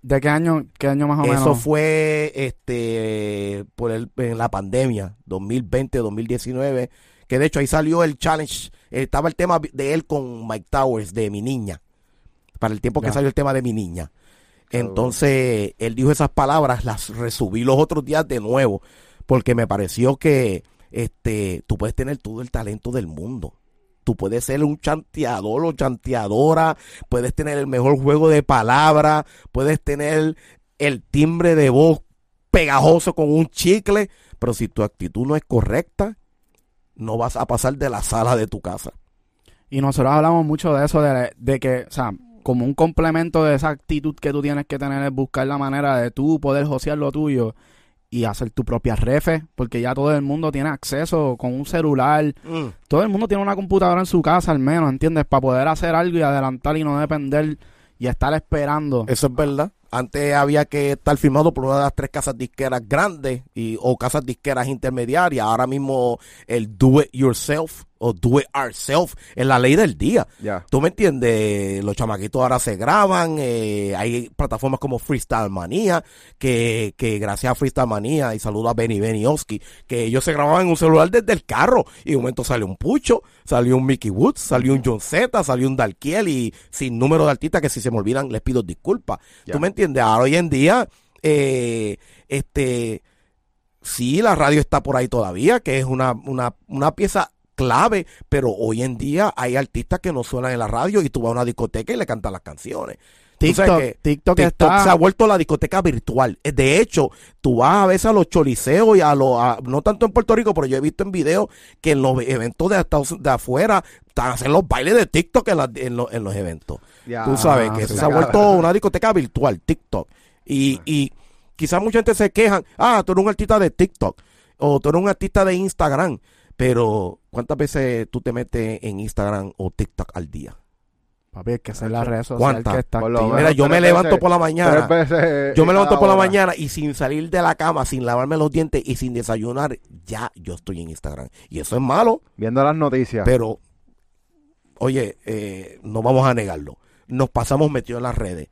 ¿De qué año más o menos? Eso fue en la pandemia, 2020, 2019, que de hecho ahí salió el challenge, estaba el tema de él con Mike Towers de Mi Niña, para el tiempo que salió el tema de Mi Niña. Entonces, él dijo esas palabras, las resubí los otros días de nuevo, porque me pareció que tú puedes tener todo el talento del mundo. Tú puedes ser un chanteador o chanteadora, puedes tener el mejor juego de palabras, puedes tener el timbre de voz pegajoso con un chicle, pero si tu actitud no es correcta, no vas a pasar de la sala de tu casa. Y nosotros hablamos mucho de eso, de que, o sea, como un complemento de esa actitud que tú tienes que tener es buscar la manera de tú poder josear lo tuyo y hacer tu propia refe, porque ya todo el mundo tiene acceso con un celular. Mm. Todo el mundo tiene una computadora en su casa al menos, ¿entiendes? Para poder hacer algo y adelantar y no depender y estar esperando. Eso es verdad. Antes había que estar firmado por una de las 3 casas disqueras grandes o casas disqueras intermediarias. Ahora mismo el do it yourself o do it ourselves, es la ley del día. Yeah. ¿Tú me entiendes? Los chamaquitos ahora se graban, hay plataformas como Freestyle Manía, que gracias a Freestyle Manía, y saludo a Benny Oski, que ellos se grababan en un celular desde el carro, y de momento salió un Pucho, salió un Mickey Woods, salió un John Z, salió un Darkiel, y sin número de artistas que si se me olvidan les pido disculpas. Yeah. ¿Tú me entiendes? Ahora hoy en día, sí, la radio está por ahí todavía, que es una pieza clave, pero hoy en día hay artistas que no suenan en la radio y tú vas a una discoteca y le cantas las canciones. TikTok se ha vuelto la discoteca virtual. De hecho, tú vas a veces a los choliseos y no tanto en Puerto Rico, pero yo he visto en videos que en los eventos de afuera hacen los bailes de TikTok en los eventos. Ya, tú sabes que eso se ha vuelto una discoteca virtual, TikTok. Y quizás mucha gente se quejan, tú eres un artista de TikTok o tú eres un artista de Instagram. Pero, ¿cuántas veces tú te metes en Instagram o TikTok al día? Papi, es que esa es la red social que está activa. Mira, yo me levanto por la mañana. Yo me levanto por la mañana y sin salir de la cama, sin lavarme los dientes y sin desayunar, ya yo estoy en Instagram. Y eso es malo. Viendo las noticias. Pero, oye, no vamos a negarlo. Nos pasamos metidos en las redes.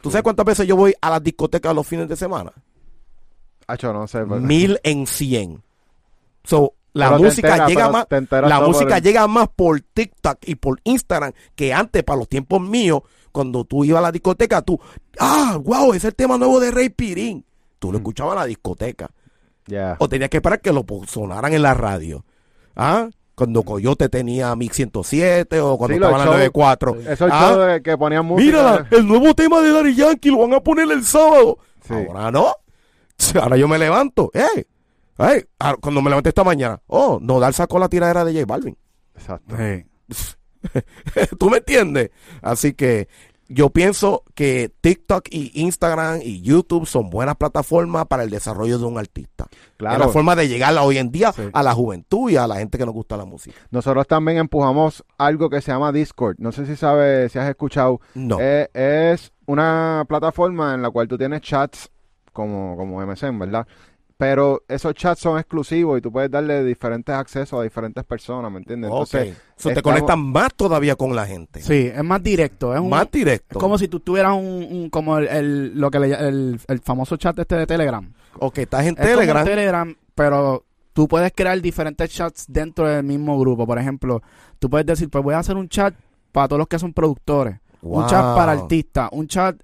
¿Tú sabes cuántas veces yo voy a las discotecas los fines de semana? Acho, no sé. 1100. So, la pero música entera, llega más, la música llega más por TikTok y por Instagram que antes. Para los tiempos míos, cuando tú ibas a la discoteca, tú, wow, ese es el tema nuevo de Rey Pirín. Tú lo escuchabas en la discoteca. Yeah. O tenías que esperar que lo sonaran en la radio. Cuando Coyote tenía 1107 o cuando estaban en 94. Eso es todo de que ponían música. Mira, el nuevo tema de Daddy Yankee lo van a poner el sábado. Sí. Ahora no. Ahora yo me levanto. Ay, cuando me levanté esta mañana, Nodal sacó la tiradera de J Balvin. Exacto. Hey. ¿Tú me entiendes? Así que yo pienso que TikTok y Instagram y YouTube son buenas plataformas para el desarrollo de un artista. Claro. Es la forma de llegar hoy en día a la juventud y a la gente que nos gusta la música. Nosotros también empujamos algo que se llama Discord. No sé si has escuchado. No. Es una plataforma en la cual tú tienes chats como MSN, ¿verdad? Pero esos chats son exclusivos y tú puedes darle diferentes accesos a diferentes personas, ¿me entiendes? Okay. Entonces, te conectan más todavía con la gente. Sí, es más directo. Es como si tú tuvieras como el famoso chat de Telegram. Ok, estás en Telegram. Como Telegram, pero tú puedes crear diferentes chats dentro del mismo grupo. Por ejemplo, tú puedes decir, pues voy a hacer un chat para todos los que son productores. Wow. Un chat para artistas, un chat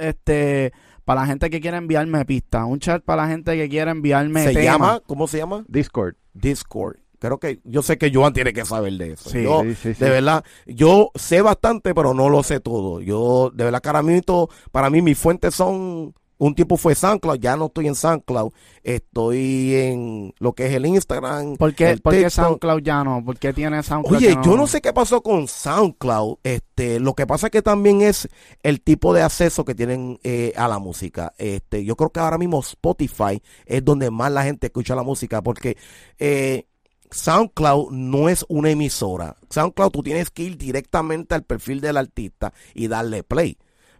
para la gente que quiere enviarme pistas, un chat para la gente que quiere enviarme ¿Cómo se llama? Discord. Creo que yo sé que Joan tiene que saber de eso. Sí, de verdad, yo sé bastante, pero no lo sé todo. Yo, de verdad, para mí mis fuentes son... Un tiempo fue SoundCloud, ya no estoy en SoundCloud. Estoy en lo que es el Instagram. ¿Por qué SoundCloud ya no? ¿Por qué tiene SoundCloud? Oye, yo no sé qué pasó con SoundCloud. Lo que pasa es que también es el tipo de acceso que tienen a la música. Yo creo que ahora mismo Spotify es donde más la gente escucha la música, porque SoundCloud no es una emisora. SoundCloud tú tienes que ir directamente al perfil del artista y darle play.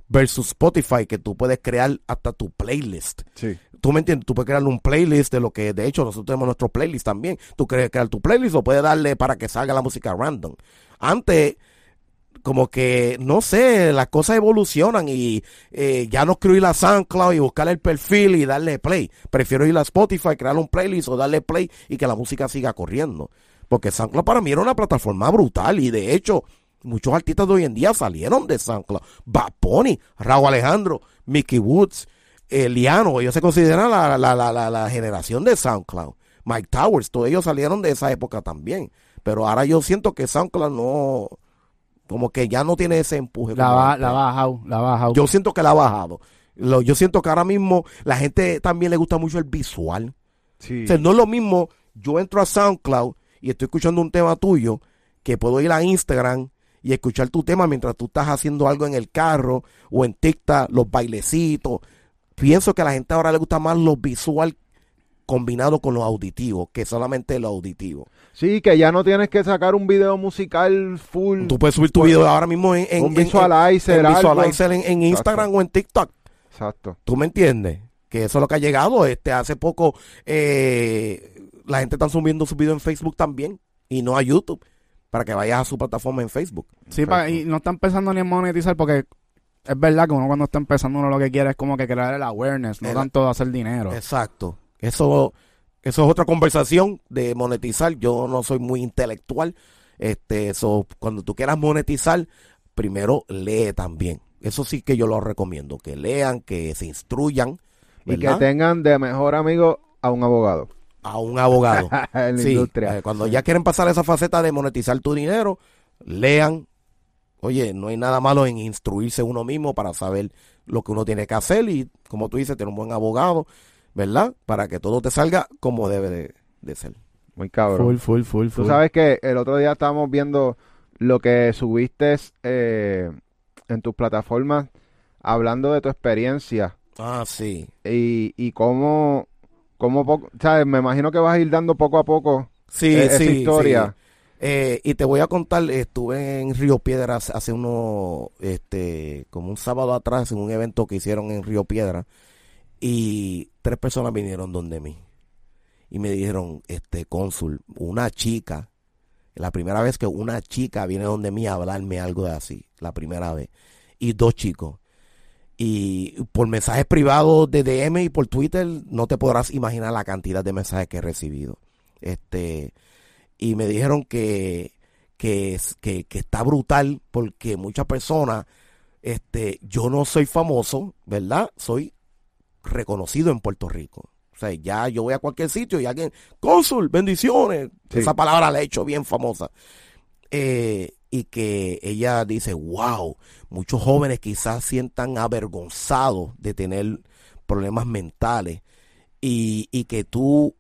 Versus Spotify, que tú puedes crear hasta tu playlist. Sí. ¿Tú me entiendes? Tú puedes crear un playlist de lo que... De hecho, nosotros tenemos nuestro playlist también. Tú quieres crear tu playlist o puedes darle para que salga la música random. Antes, como que, no sé, las cosas evolucionan y ya no quiero ir a SoundCloud y buscar el perfil y darle play. Prefiero ir a Spotify, crear un playlist o darle play y que la música siga corriendo. Porque SoundCloud para mí era una plataforma brutal y de hecho... Muchos artistas de hoy en día salieron de SoundCloud. Bad Bunny, Rauw Alejandro, Mickey Woods, Liano, ellos se consideran la generación de SoundCloud. Mike Towers, todos ellos salieron de esa época también. Pero ahora yo siento que SoundCloud no... Como que ya no tiene ese empuje. La ha bajado. Yo siento que la ha bajado. Yo siento que ahora mismo la gente también le gusta mucho el visual. Sí. O sea, no es lo mismo, yo entro a SoundCloud y estoy escuchando un tema tuyo, que puedo ir a Instagram y escuchar tu tema mientras tú estás haciendo algo en el carro o en TikTok, los bailecitos. Pienso que a la gente ahora le gusta más lo visual combinado con lo auditivo, que solamente lo auditivo. Sí, que ya no tienes que sacar un video musical full. Tú puedes subir tu video ahora mismo en Visualizer en Instagram. Exacto. O en TikTok. Exacto. ¿Tú me entiendes? Que eso es lo que ha llegado. Hace poco la gente está subiendo su video en Facebook también y no a YouTube. para que vayas a su plataforma en Facebook. Sí, y no están pensando ni en monetizar, porque es verdad que uno cuando está empezando, uno lo que quiere es como que crear el awareness, no tanto hacer dinero. Exacto. Eso es otra conversación de monetizar. Yo no soy muy intelectual. Cuando tú quieras monetizar, primero lee también. Eso sí que yo lo recomiendo, que lean, que se instruyan, ¿verdad? Y que tengan de mejor amigo a un abogado. En la industria. Cuando ya quieren pasar esa faceta de monetizar tu dinero, lean. Oye, no hay nada malo en instruirse uno mismo para saber lo que uno tiene que hacer y, como tú dices, tener un buen abogado, ¿verdad? Para que todo te salga como debe de ser. Muy cabrón. Full. Tú sabes que el otro día estábamos viendo lo que subiste en tus plataformas hablando de tu experiencia. Ah, sí. Y cómo poco, ¿sabes? Me imagino que vas a ir dando poco a poco esa historia. Sí. Y te voy a contar, estuve en Río Piedras hace como un sábado atrás, en un evento que hicieron en Río Piedras, y 3 personas vinieron donde mí y me dijeron, cónsul, una chica, la primera vez que una chica viene donde mí a hablarme algo de así, la primera vez, y 2 chicos, y por mensajes privados de DM y por Twitter, no te podrás imaginar la cantidad de mensajes que he recibido, y me dijeron que está brutal, porque muchas personas, yo no soy famoso, ¿verdad? Soy reconocido en Puerto Rico. O sea, ya yo voy a cualquier sitio y alguien, cónsul, bendiciones. Sí. Esa palabra la he hecho bien famosa. Y que ella dice, wow, muchos jóvenes quizás sientan avergonzados de tener problemas mentales y que tú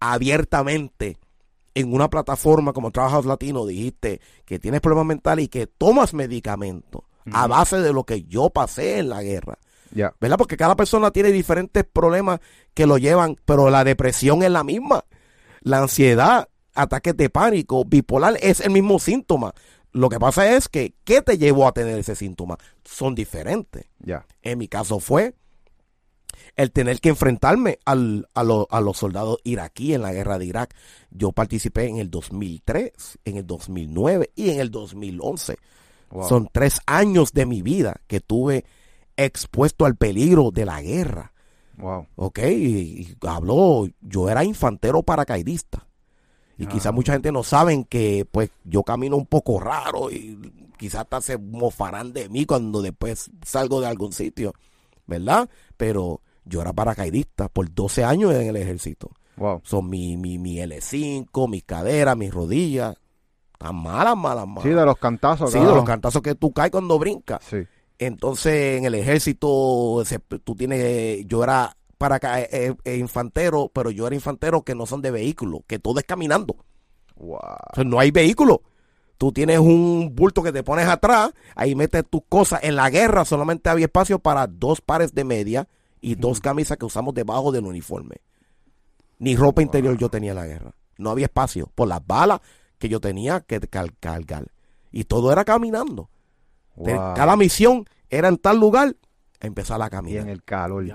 abiertamente en una plataforma como Trabajadores Latino dijiste que tienes problemas mentales y que tomas medicamentos a base de lo que yo pasé en la guerra. Yeah. ¿Verdad? Porque cada persona tiene diferentes problemas que lo llevan, pero la depresión es la misma. La ansiedad, ataques de pánico, bipolar, es el mismo síntoma. Lo que pasa es que, ¿qué te llevó a tener ese síntoma? Son diferentes. Yeah. En mi caso fue el tener que enfrentarme a los soldados iraquíes en la guerra de Irak. Yo participé en el 2003, en el 2009 y en el 2011. Wow. Son 3 años de mi vida que tuve expuesto al peligro de la guerra. Wow. Ok, yo era infantero paracaidista. Y quizás mucha gente no saben que pues yo camino un poco raro y quizás hasta se mofarán de mí cuando después salgo de algún sitio, ¿verdad? Pero yo era paracaidista por 12 años en el ejército. Wow. Son mi L5, mis caderas, mis rodillas. Están malas. Sí, de los cantazos. Sí, de los cantazos que tú caes cuando brincas. Sí. Entonces, en el ejército, yo era infantero, pero yo era infantero que no son de vehículo, que todo es caminando. Wow. O sea, no hay vehículo. Tú tienes un bulto que te pones atrás, ahí metes tus cosas. En la guerra solamente había espacio para 2 pares de medias y 2 camisas que usamos debajo del uniforme. Ni ropa interior yo tenía en la guerra. No había espacio por las balas que yo tenía que cargar. Y todo era caminando. Wow. Cada misión era en tal lugar, empezar a caminar. Y en el calor.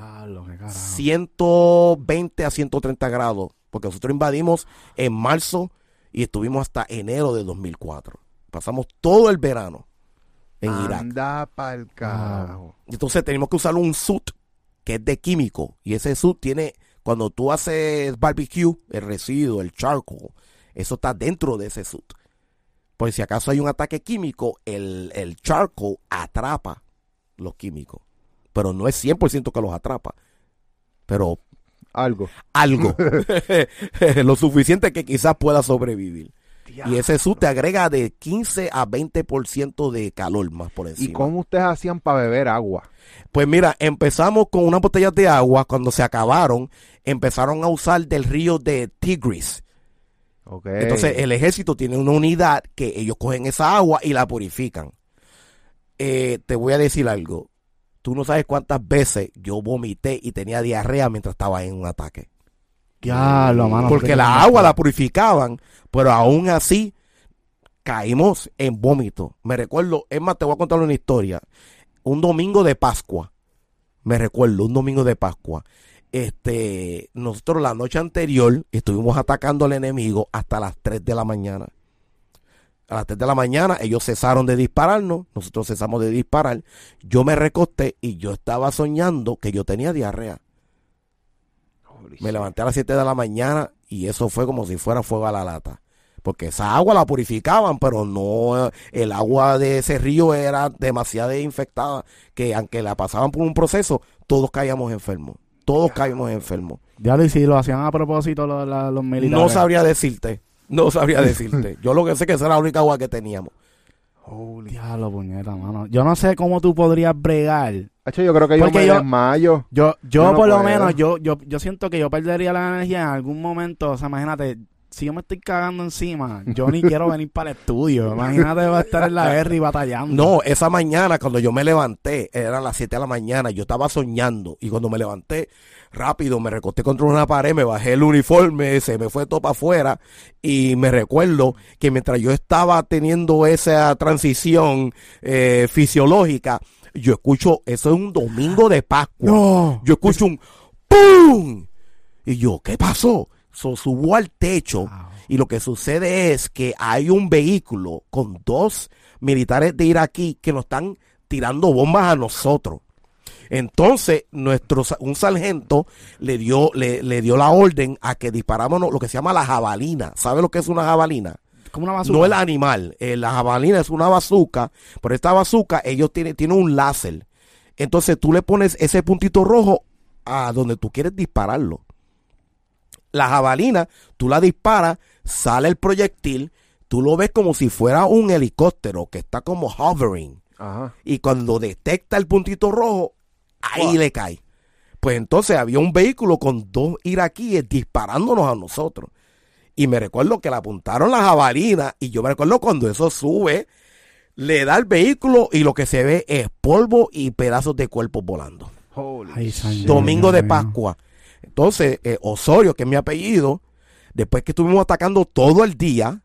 120 a 130 grados. Porque nosotros invadimos en marzo y estuvimos hasta enero de 2004. Pasamos todo el verano en Irak. Anda pa'l carajo. Entonces tenemos que usar un suit que es de químico, y ese suit tiene, cuando tú haces barbecue, el residuo, el charcoal, eso está dentro de ese suit. Pues si acaso hay un ataque químico, el charcoal atrapa los químicos, pero no es 100% que los atrapa, pero algo lo suficiente que quizás pueda sobrevivir. Y ese suit te agrega de 15 a 20% de calor más por encima. ¿Y cómo ustedes hacían para beber agua? Pues mira, empezamos con unas botellas de agua. Cuando se acabaron, empezaron a usar del río de Tigris. Okay. Entonces el ejército tiene una unidad que ellos cogen esa agua y la purifican. Te voy a decir algo. Tú no sabes cuántas veces yo vomité y tenía diarrea mientras estaba en un ataque. Porque la agua la purificaban, pero aún así caímos en vómito. Me recuerdo, es más, te voy a contar una historia. Un domingo de Pascua. Nosotros la noche anterior estuvimos atacando al enemigo hasta las 3 de la mañana. A las 3 de la mañana ellos cesaron de dispararnos, nosotros cesamos de disparar, yo me recosté y yo estaba soñando que yo tenía diarrea. Me levanté a las 7 de la mañana y eso fue como si fuera fuego a la lata. Porque esa agua la purificaban, pero no, el agua de ese río era demasiado infectada, que aunque la pasaban por un proceso, todos caíamos enfermos. Todos caímos enfermos. Ya lo hicieron, lo hacían a propósito los militares. No sabría decirte. Yo lo que sé que esa era la única agua que teníamos. Diablo, puñeta, mano. Yo no sé cómo tú podrías bregar. De hecho, yo creo que yo me desmayo. Yo no por lo menos, yo siento que yo perdería la energía en algún momento. O sea, imagínate, si yo me estoy cagando encima, yo ni quiero venir para el estudio. Imagínate, va a estar en la guerra y batallando. No, esa mañana cuando yo me levanté, eran las 7 de la mañana, yo estaba soñando. Y cuando me levanté, rápido, me recosté contra una pared, me bajé el uniforme, se me fue todo para afuera. Y me recuerdo que mientras yo estaba teniendo esa transición fisiológica, yo escucho, eso es un domingo de Pascua. No. Yo escucho un ¡pum! Y yo, ¿qué pasó? Subo al techo, wow. Y lo que sucede es que hay un vehículo con dos militares de Iraquí que nos están tirando bombas a nosotros. Entonces, un sargento le dio la orden a que disparáramos lo que se llama la jabalina. ¿Sabe lo que es una jabalina? Como una bazooka. No el animal. La jabalina es una bazooka, pero esta bazooka ellos tienen un láser. Entonces, tú le pones ese puntito rojo a donde tú quieres dispararlo. La jabalina, tú la disparas, sale el proyectil, tú lo ves como si fuera un helicóptero que está como hovering. Ajá. Y cuando detecta el puntito rojo, ahí le cae. Pues entonces había un vehículo con dos iraquíes disparándonos a nosotros. Y me recuerdo que le apuntaron la jabalina y yo me recuerdo cuando eso sube, le da el vehículo y lo que se ve es polvo y pedazos de cuerpos volando. Domingo de Pascua. Entonces, Osorio, que es mi apellido, después que estuvimos atacando todo el día,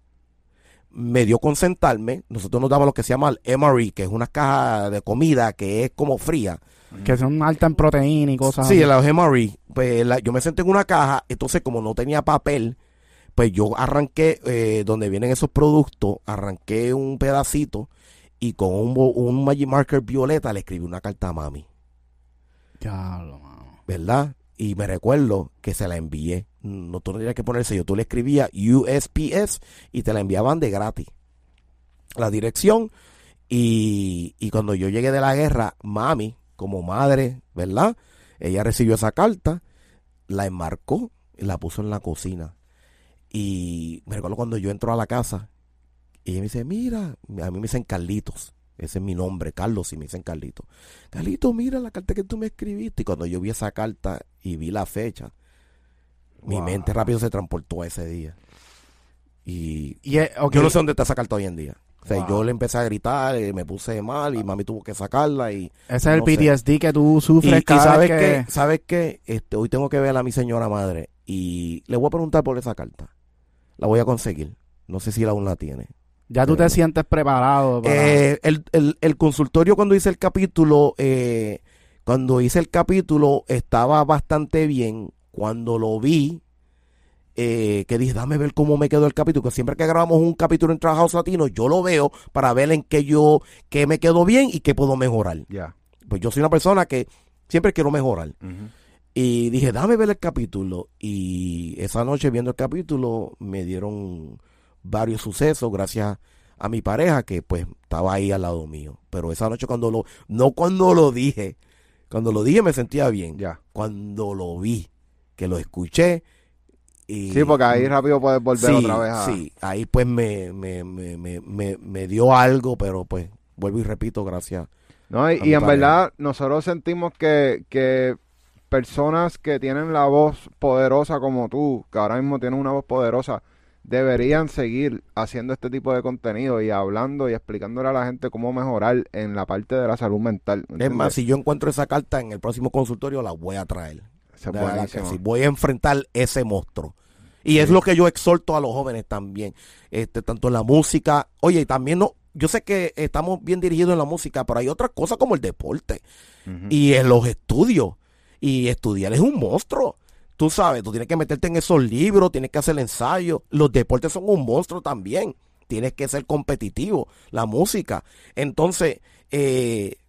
me dio con sentarme. Nosotros nos damos lo que se llama el MRE, que es una caja de comida que es como fría. Que son alta en proteína y cosas. Sí, los MRE. Pues, yo me senté en una caja, entonces como no tenía papel, pues yo arranqué donde vienen esos productos, arranqué un pedacito y con un Magic Marker violeta le escribí una carta a mami. Diablo, mano. ¿Verdad? Y me recuerdo que se la envié. No tendría que poner sello. Tú le escribías USPS y te la enviaban de gratis. La dirección. Y cuando yo llegué de la guerra, mami, como madre, ¿verdad? Ella recibió esa carta, la enmarcó y la puso en la cocina. Y me recuerdo cuando yo entro a la casa, ella me dice, mira, a mí me dicen Carlitos. Ese es mi nombre, Carlos, y me dicen Carlito. Carlito, mira la carta que tú me escribiste. Y cuando yo vi esa carta y vi la fecha, mi mente rápido se transportó a ese día. Yo no sé dónde está esa carta hoy en día. O sea, yo le empecé a gritar, me puse mal y mami tuvo que sacarla. Y ese es el PTSD que tú sufres. Y ¿sabes qué? Hoy tengo que ver a mi señora madre y le voy a preguntar por esa carta. La voy a conseguir. No sé si aún la tiene. Ya tú te sientes preparado. El consultorio cuando hice el capítulo estaba bastante bien. Cuando lo vi, que dije, dame ver cómo me quedó el capítulo. Que siempre que grabamos un capítulo en Trabajados Latinos, yo lo veo para ver en qué me quedó bien y qué puedo mejorar. Yeah. Pues yo soy una persona que siempre quiero mejorar. Uh-huh. Y dije, dame ver el capítulo. Y esa noche viendo el capítulo me dieron varios sucesos gracias a mi pareja que pues estaba ahí al lado mío. Pero esa noche cuando lo dije me sentía bien. Ya. Cuando lo vi, que lo escuché. Y, sí, porque ahí rápido puedes volver otra vez. Sí, ahí pues me dio algo, pero pues vuelvo y repito, gracias. No, y en verdad nosotros sentimos que personas que tienen la voz poderosa como tú, que ahora mismo tienen una voz poderosa, deberían seguir haciendo este tipo de contenido y hablando y explicándole a la gente cómo mejorar en la parte de la salud mental. ¿Entiendes? Es más, si yo encuentro esa carta en el próximo consultorio, la voy a traer. Voy a enfrentar ese monstruo. Y sí, es lo que yo exhorto a los jóvenes también. Tanto en la música. Oye, y también yo sé que estamos bien dirigidos en la música, pero hay otras cosas como el deporte. Uh-huh. Y en los estudios. Y estudiar es un monstruo. Tú sabes, tú tienes que meterte en esos libros, tienes que hacer ensayos. Los deportes son un monstruo también. tienes que ser competitivo, la música. Entonces,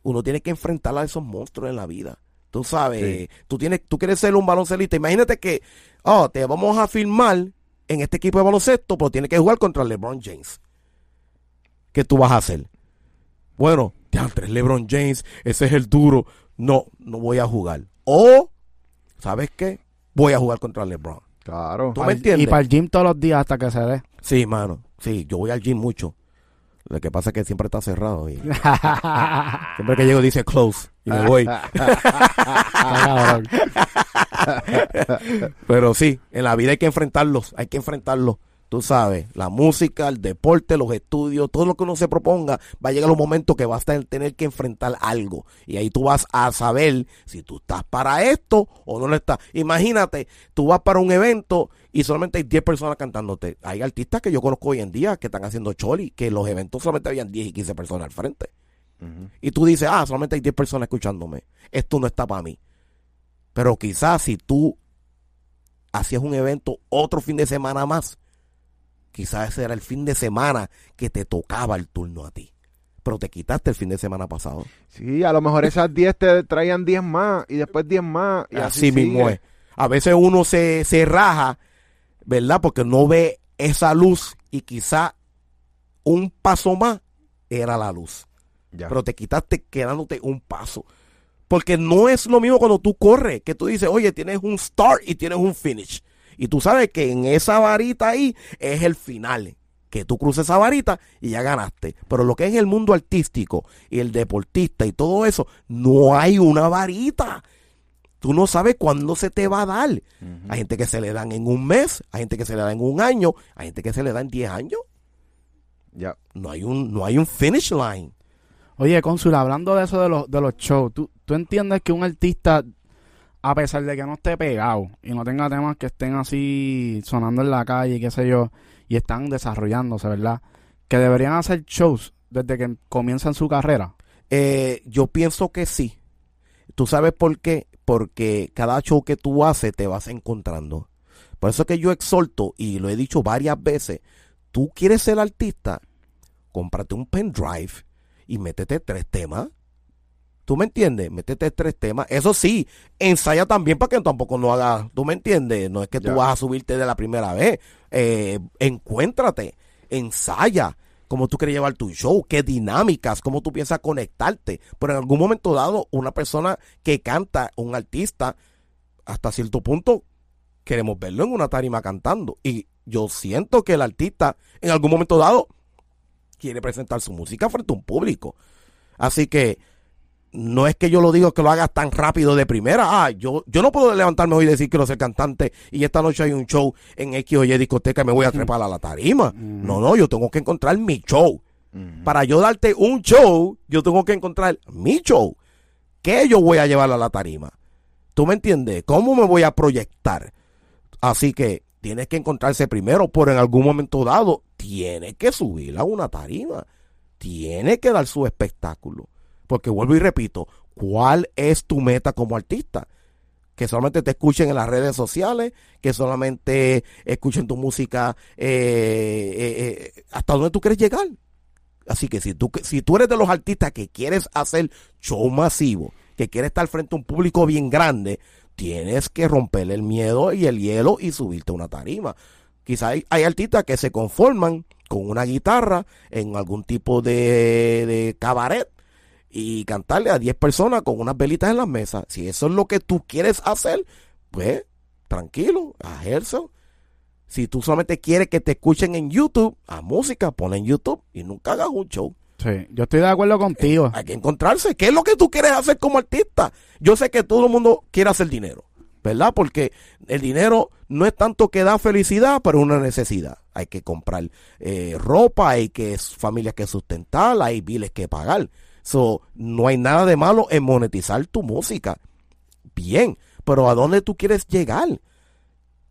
uno tiene que enfrentar a esos monstruos en la vida. Tú sabes, sí. Tú quieres ser un baloncelista. Imagínate que, te vamos a firmar en este equipo de baloncesto, pero tienes que jugar contra LeBron James. ¿Qué tú vas a hacer? Bueno, LeBron James, ese es el duro. No voy a jugar. O, ¿sabes qué? Voy a jugar contra LeBron. Claro. ¿Tú me entiendes? Y para el gym todos los días hasta que se dé. Sí, mano. Sí, yo voy al gym mucho. Lo que pasa es que siempre está cerrado. Y siempre que llego dice close. Y me voy. Pero sí, en la vida hay que enfrentarlos. Hay que enfrentarlos. Tú sabes, la música, el deporte, los estudios, todo lo que uno se proponga, va a llegar un momento que vas a tener que enfrentar algo. Y ahí tú vas a saber si tú estás para esto o no lo estás. Imagínate, tú vas para un evento y solamente hay 10 personas cantándote. Hay artistas que yo conozco hoy en día que están haciendo choli, que en los eventos solamente habían 10 y 15 personas al frente. Uh-huh. Y tú dices, solamente hay 10 personas escuchándome. Esto no está para mí. Pero quizás si tú hacías un evento otro fin de semana más, quizás ese era el fin de semana que te tocaba el turno a ti. Pero te quitaste el fin de semana pasado. Sí, a lo mejor esas 10 te traían 10 más y después 10 más. Y así mismo sigue. Es. A veces uno se raja, ¿verdad? Porque no ve esa luz y quizá un paso más era la luz. Ya. Pero te quitaste quedándote un paso. Porque no es lo mismo cuando tú corres, que tú dices, oye, tienes un start y tienes un finish. Y tú sabes que en esa varita ahí es el final, que tú cruces esa varita y ya ganaste. Pero lo que es el mundo artístico y el deportista y todo eso, no hay una varita. Tú no sabes cuándo se te va a dar. Uh-huh. Hay gente que se le dan en un mes, hay gente que se le da en un año, hay gente que se le da en 10 años. Ya. No hay un finish line. Oye, Cónsul, hablando de eso de los shows, ¿tú entiendes que un artista, a pesar de que no esté pegado y no tenga temas que estén así sonando en la calle y qué sé yo, y están desarrollándose, ¿verdad?, que deberían hacer shows desde que comienzan su carrera? Yo pienso que sí. ¿Tú sabes por qué? Porque cada show que tú haces te vas encontrando. Por eso que yo exhorto, y lo he dicho varias veces, tú quieres ser artista, cómprate un pendrive y métete 3 temas. ¿Tú me entiendes? Métete 3 temas. Eso sí, ensaya también para que tampoco no hagas... ¿Tú me entiendes? No es que tú vas a subirte de la primera vez. Encuéntrate. Ensaya cómo tú quieres llevar tu show, qué dinámicas, cómo tú piensas conectarte. Pero en algún momento dado, una persona que canta, un artista, hasta cierto punto, queremos verlo en una tarima cantando. Y yo siento que el artista, en algún momento dado, quiere presentar su música frente a un público. Así que... no es que yo lo digo que lo hagas tan rápido de primera. Yo no puedo levantarme hoy y decir que quiero ser cantante y esta noche hay un show en X o Y discoteca y me voy a trepar a la tarima. Mm. No, yo tengo que encontrar mi show. Mm. Para yo darte un show, yo tengo que encontrar mi show. ¿Qué yo voy a llevar a la tarima? ¿Tú me entiendes? ¿Cómo me voy a proyectar? Así que tienes que encontrarse primero, por en algún momento dado, tienes que subir a una tarima. Tienes que dar su espectáculo. Porque vuelvo y repito, ¿cuál es tu meta como artista? Que solamente te escuchen en las redes sociales, que solamente escuchen tu música, hasta dónde tú quieres llegar. Así que si tú eres de los artistas que quieres hacer show masivo, que quieres estar frente a un público bien grande, tienes que romper el miedo y el hielo y subirte a una tarima. Quizás hay artistas que se conforman con una guitarra en algún tipo de cabaret, y cantarle a 10 personas con unas velitas en las mesas. Si eso es lo que tú quieres hacer, pues tranquilo, haz eso. Si tú solamente quieres que te escuchen en YouTube, haz música, ponla en YouTube y nunca hagas un show. Sí, yo estoy de acuerdo contigo. Hay que encontrarse. ¿Qué es lo que tú quieres hacer como artista? Yo sé que todo el mundo quiere hacer dinero, ¿verdad? Porque el dinero no es tanto que da felicidad, pero es una necesidad. Hay que comprar ropa, hay que familias que sustentar, hay biles que pagar. So, no hay nada de malo en monetizar tu música. Bien, pero ¿a dónde tú quieres llegar?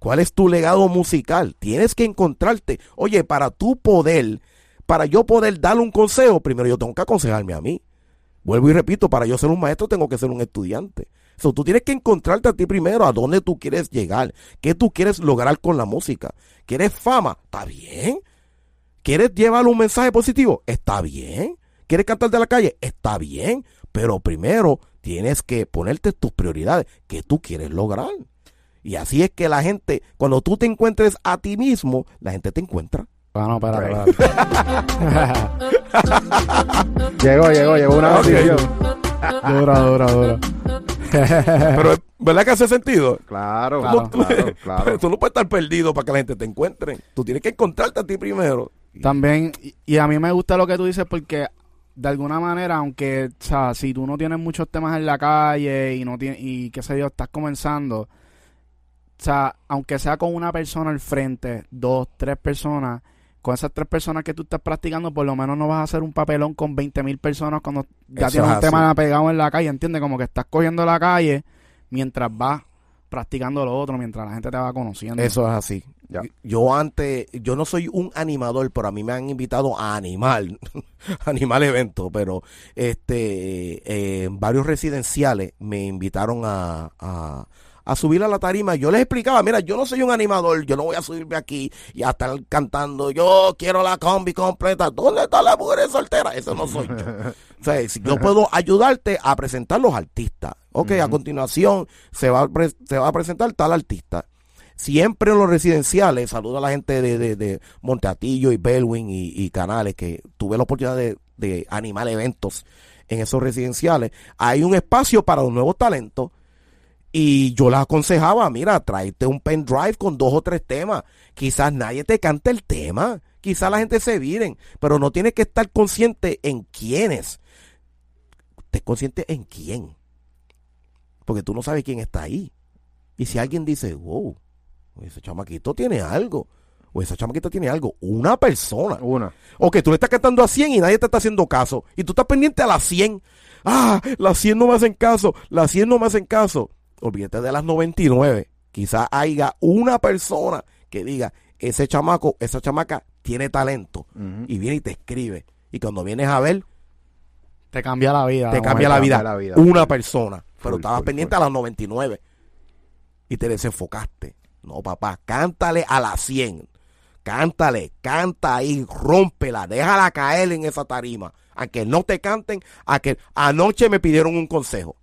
¿Cuál es tu legado musical? Tienes que encontrarte. Oye, para yo poder darle un consejo, primero yo tengo que aconsejarme a mí. Vuelvo y repito, para yo ser un maestro tengo que ser un estudiante. So, tú tienes que encontrarte a ti primero, a dónde tú quieres llegar, qué tú quieres lograr con la música. ¿Quieres fama? Está bien. ¿Quieres llevar un mensaje positivo? Está bien. ¿Quieres cantar de la calle? Está bien. Pero primero tienes que ponerte tus prioridades que tú quieres lograr. Y así es que la gente, cuando tú te encuentres a ti mismo, la gente te encuentra. Bueno, para. Llegó una noticia. Dura. Pero, ¿verdad que hace sentido? Claro. Tú no puedes estar perdido para que la gente te encuentre. Tú tienes que encontrarte a ti primero. También, y a mí me gusta lo que tú dices porque de alguna manera, aunque, o sea, si tú no tienes muchos temas en la calle y no tienes, y qué sé yo, estás comenzando, o sea, aunque sea con una persona al frente, 2, 3 personas, con esas 3 personas que tú estás practicando, por lo menos no vas a hacer un papelón con 20,000 personas cuando ya eso tienes un tema pegado en la calle, ¿entiendes? Como que estás cogiendo la calle mientras vas practicando lo otro, mientras la gente te va conociendo. Eso es así. Ya. Yo no soy un animador, pero a mí me han invitado a animar eventos, pero en varios residenciales me invitaron a subir a la tarima. Yo les explicaba, mira, yo no soy un animador, yo no voy a subirme aquí y a estar cantando, yo quiero la combi completa, ¿dónde está la mujer soltera? Eso no soy yo. O sea, yo puedo ayudarte a presentar los artistas. Ok, a continuación se va a presentar tal artista. Siempre en los residenciales, saludo a la gente de Monteatillo y Belwin y Canales, que tuve la oportunidad de animar eventos en esos residenciales. Hay un espacio para los nuevos talentos. Y yo les aconsejaba, mira, tráete un pendrive con 2 o 3 temas. Quizás nadie te cante el tema, quizás la gente se viren, pero no tienes que estar consciente en quién es. Te consciente en quién. Porque tú no sabes quién está ahí. Y si alguien dice, wow, ese chamaquito tiene algo, o esa chamaquita tiene algo, una persona. O que tú le estás cantando a 100 y nadie te está haciendo caso. Y tú estás pendiente a las 100. Ah, las 100 no me hacen caso, las 100 no me hacen caso. Olvídate de las 99. Quizás haya una persona que diga, ese chamaco, esa chamaca tiene talento. Y viene y te escribe. Y cuando vienes a ver, te cambia la vida. Te cambia la vida. Una persona. Pero estabas pendiente a las 99. Y te desenfocaste. No, papá, cántale a las 100. Canta ahí, rómpela, déjala caer en esa tarima. Aunque no te canten, anoche me pidieron un consejo.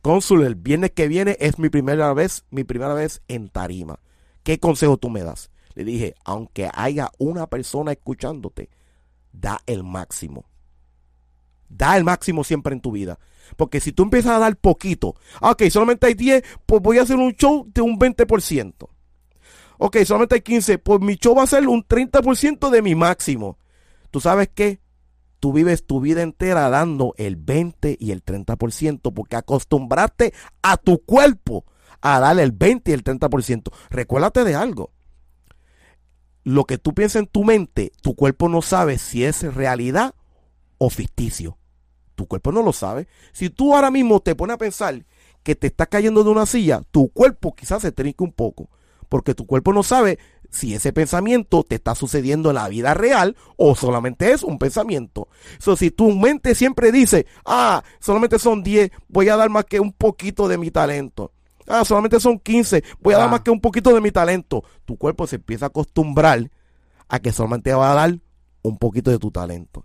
Cónsul, el viernes que viene es mi primera vez en tarima. ¿Qué consejo tú me das? Le dije, aunque haya una persona escuchándote, da el máximo siempre en tu vida. Porque si tú empiezas a dar poquito, ok, solamente hay 10, pues voy a hacer un show de un 20%. Ok, solamente hay 15, pues mi show va a ser un 30% de mi máximo. ¿Tú sabes qué? Tú vives tu vida entera dando el 20 y el 30% porque acostumbraste a tu cuerpo a darle el 20 y el 30%. Recuérdate de algo. Lo que tú piensas en tu mente, tu cuerpo no sabe si es realidad o ficticio. Tu cuerpo no lo sabe. Si tú ahora mismo te pones a pensar que te estás cayendo de una silla, tu cuerpo quizás se trinque un poco porque tu cuerpo no sabe si ese pensamiento te está sucediendo en la vida real o solamente es un pensamiento. So, si tu mente siempre dice, solamente son 10, voy a dar más que un poquito de mi talento. Solamente son 15, voy a dar más que un poquito de mi talento. Tu cuerpo se empieza a acostumbrar a que solamente va a dar un poquito de tu talento.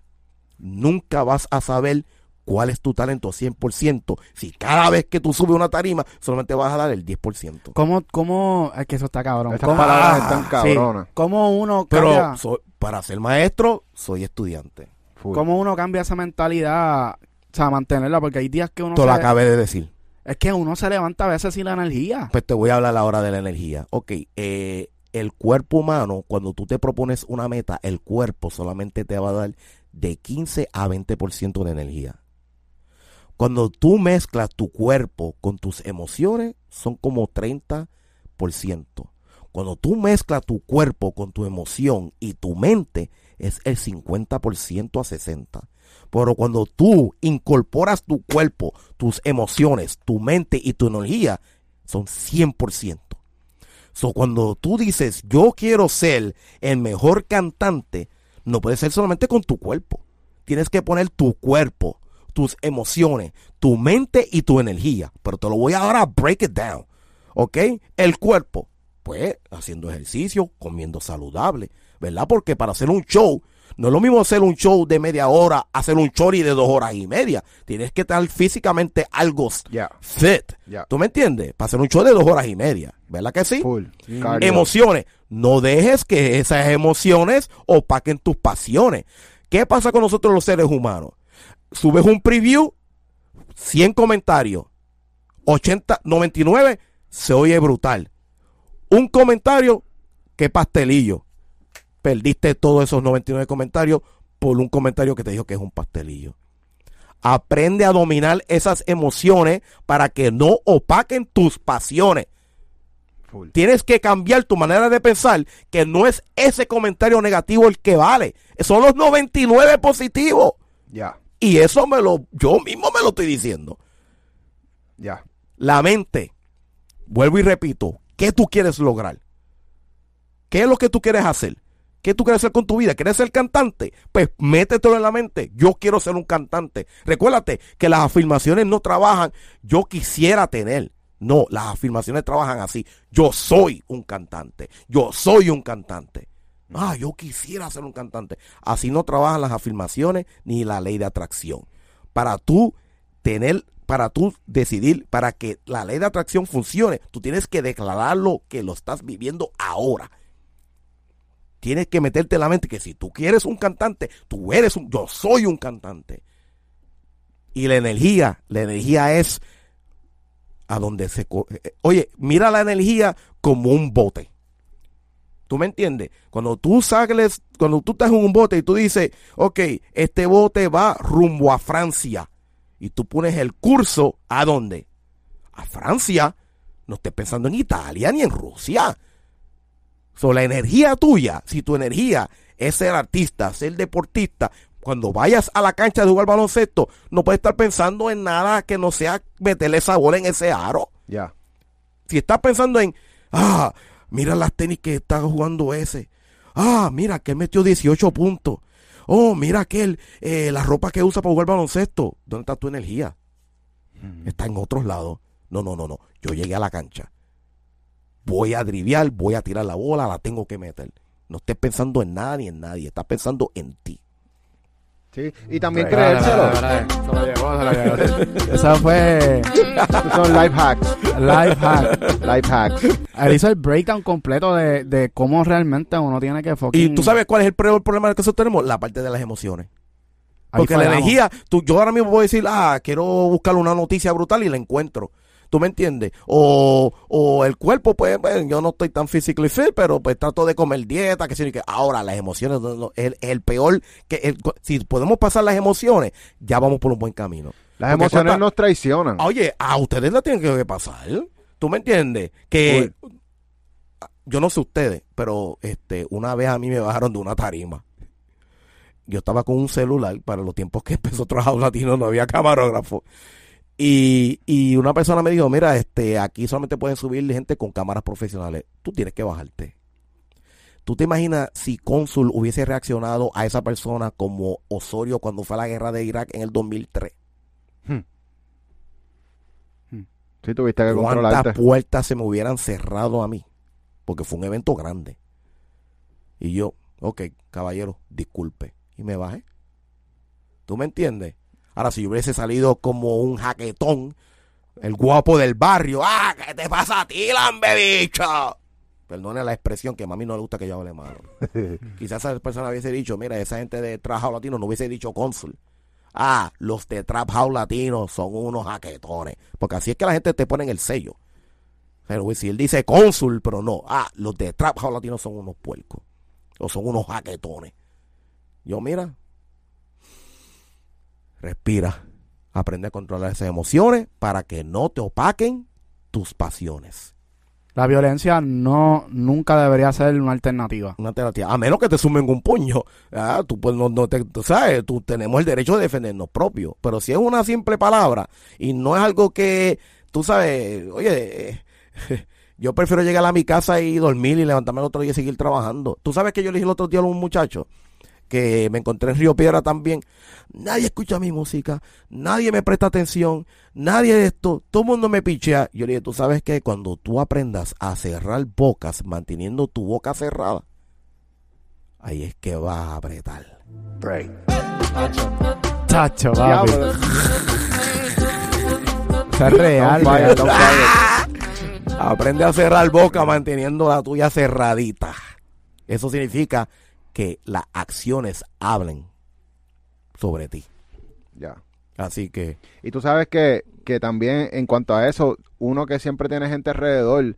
Nunca vas a saber cuál es tu talento 100% si cada vez que tú subes una tarima solamente vas a dar el 10%. ¿Cómo? Es que eso está cabrón. Estas palabras están cabronas. Sí. ¿Cómo uno cambia? Pero para ser maestro, soy estudiante. Full. ¿Cómo uno cambia esa mentalidad? O sea, mantenerla, porque hay días que uno... Te lo acabé de decir. Es que uno se levanta a veces sin la energía. Pues te voy a hablar ahora de la energía. Ok, el cuerpo humano, cuando tú te propones una meta, el cuerpo solamente te va a dar de 15 a 20% de energía. Cuando tú mezclas tu cuerpo con tus emociones, son como 30%. Cuando tú mezclas tu cuerpo con tu emoción y tu mente, es el 50% a 60%. Pero cuando tú incorporas tu cuerpo, tus emociones, tu mente y tu energía, son 100%. So, cuando tú dices, yo quiero ser el mejor cantante, no puede ser solamente con tu cuerpo. Tienes que poner tu cuerpo, tus emociones, tu mente y tu energía. Pero te lo voy ahora a break it down. ¿Ok? El cuerpo, pues, haciendo ejercicio, comiendo saludable, ¿verdad? Porque para hacer un show, no es lo mismo hacer un show de media hora, hacer un chori de 2 horas y media. Tienes que estar físicamente algo fit. Yeah. ¿Tú me entiendes? Para hacer un show de 2 horas y media. ¿Verdad que sí? Full. Emociones. No dejes que esas emociones opaquen tus pasiones. ¿Qué pasa con nosotros los seres humanos? Subes un preview, 100 comentarios, 80, 99, se oye brutal. Un comentario, qué pastelillo. Perdiste todos esos 99 comentarios por un comentario que te dijo que es un pastelillo. Aprende a dominar esas emociones para que no opaquen tus pasiones. Full. Tienes que cambiar tu manera de pensar, que no es ese comentario negativo el que vale. Son los 99 positivos. Ya. Y eso yo mismo me lo estoy diciendo. Ya. La mente. Vuelvo y repito. ¿Qué tú quieres lograr? ¿Qué es lo que tú quieres hacer? ¿Qué tú quieres hacer con tu vida? ¿Quieres ser cantante? Pues métetelo en la mente. Yo quiero ser un cantante. Recuérdate que las afirmaciones no trabajan. Yo quisiera tener. No, las afirmaciones trabajan así. Yo soy un cantante. Yo soy un cantante. Ah, yo quisiera ser un cantante. Así no trabajan las afirmaciones ni la ley de atracción. Para tú decidir, para que la ley de atracción funcione, tú tienes que declarar lo que lo estás viviendo ahora. Tienes que meterte en la mente que si tú quieres un cantante, yo soy un cantante. Y la energía es a donde se... Oye, mira la energía como un bote. ¿Tú me entiendes? Cuando tú estás en un bote y tú dices, ok, este bote va rumbo a Francia. Y tú pones el curso, ¿a dónde? A Francia. No estés pensando en Italia ni en Rusia. So, la energía tuya, si tu energía es ser artista, ser deportista, cuando vayas a la cancha de jugar baloncesto, no puedes estar pensando en nada que no sea meterle esa bola en ese aro. Yeah. Si estás pensando en, mira las tenis que está jugando ese. Mira que él metió 18 puntos. Oh, mira aquel, la ropa que usa para jugar baloncesto. ¿Dónde está tu energía? Está en otros lados. No. Yo llegué a la cancha. Voy a driviar, voy a tirar la bola, la tengo que meter. No estés pensando en nada ni en nadie, estás pensando en ti. Sí, y también creérselo. Se lo llevó. Eso fue... Son life hacks. Él hizo el breakdown completo de cómo realmente uno tiene que enfocar. ¿Y tú sabes cuál es el peor problema que nosotros tenemos? La parte de las emociones. Porque la energía... Yo ahora mismo puedo decir, quiero buscar una noticia brutal y la encuentro. ¿Tú me entiendes? O el cuerpo, pues, yo no estoy tan physically fit, pero pues trato de comer dieta, que sí. Ahora, las emociones es el peor. Si podemos pasar las emociones, ya vamos por un buen camino. Las emociones nos traicionan. Oye, a ustedes la tienen que pasar. ¿Tú me entiendes? Que Uy. Yo no sé ustedes, pero una vez a mí me bajaron de una tarima. Yo estaba con un celular, para los tiempos que empezó Trabajo Latino no había camarógrafo. Y una persona me dijo, mira, aquí solamente pueden subir gente con cámaras profesionales. Tú tienes que bajarte. ¿Tú te imaginas si Cónsul hubiese reaccionado a esa persona como Osorio cuando fue a la guerra de Irak en el 2003? Sí, tuviste que controlarte. ¿Cuántas puertas se me hubieran cerrado a mí? Porque fue un evento grande. Y yo, ok, caballero, disculpe. Y me bajé. ¿Tú me entiendes? Ahora, si yo hubiese salido como un jaquetón, el guapo del barrio, ¿qué te pasa a ti, lambebicho? Perdone la expresión, que a mí no le gusta que yo hable malo. Quizás esa persona hubiese dicho, mira, esa gente de Trap House Latino no hubiese dicho Cónsul. Los de Trap House Latino son unos jaquetones. Porque así es que la gente te pone en el sello. Pero si él dice Cónsul, pero no. Los de Trap House Latino son unos puercos. O son unos jaquetones. Yo, mira... Respira, aprende a controlar esas emociones para que no te opaquen tus pasiones. La violencia nunca debería ser una alternativa. A menos que te sumen un puño. Tú pues tú sabes, tú tenemos el derecho de defendernos propios. Pero si es una simple palabra y no es algo que, tú sabes, oye, yo prefiero llegar a mi casa y dormir y levantarme el otro día y seguir trabajando. Tú sabes que yo le dije el otro día a un muchacho que me encontré en Río Piedra también, nadie escucha mi música, nadie me presta atención, nadie de esto, todo el mundo me pichea. Yo le dije, tú sabes que cuando tú aprendas a cerrar bocas, manteniendo tu boca cerrada, ahí es que vas a apretar. Break. Chacho, papi. Eso es real. Aprende a cerrar boca manteniendo la tuya cerradita. Eso significa que las acciones hablen sobre ti. Ya. Así que... Y tú sabes que también en cuanto a eso, uno que siempre tiene gente alrededor,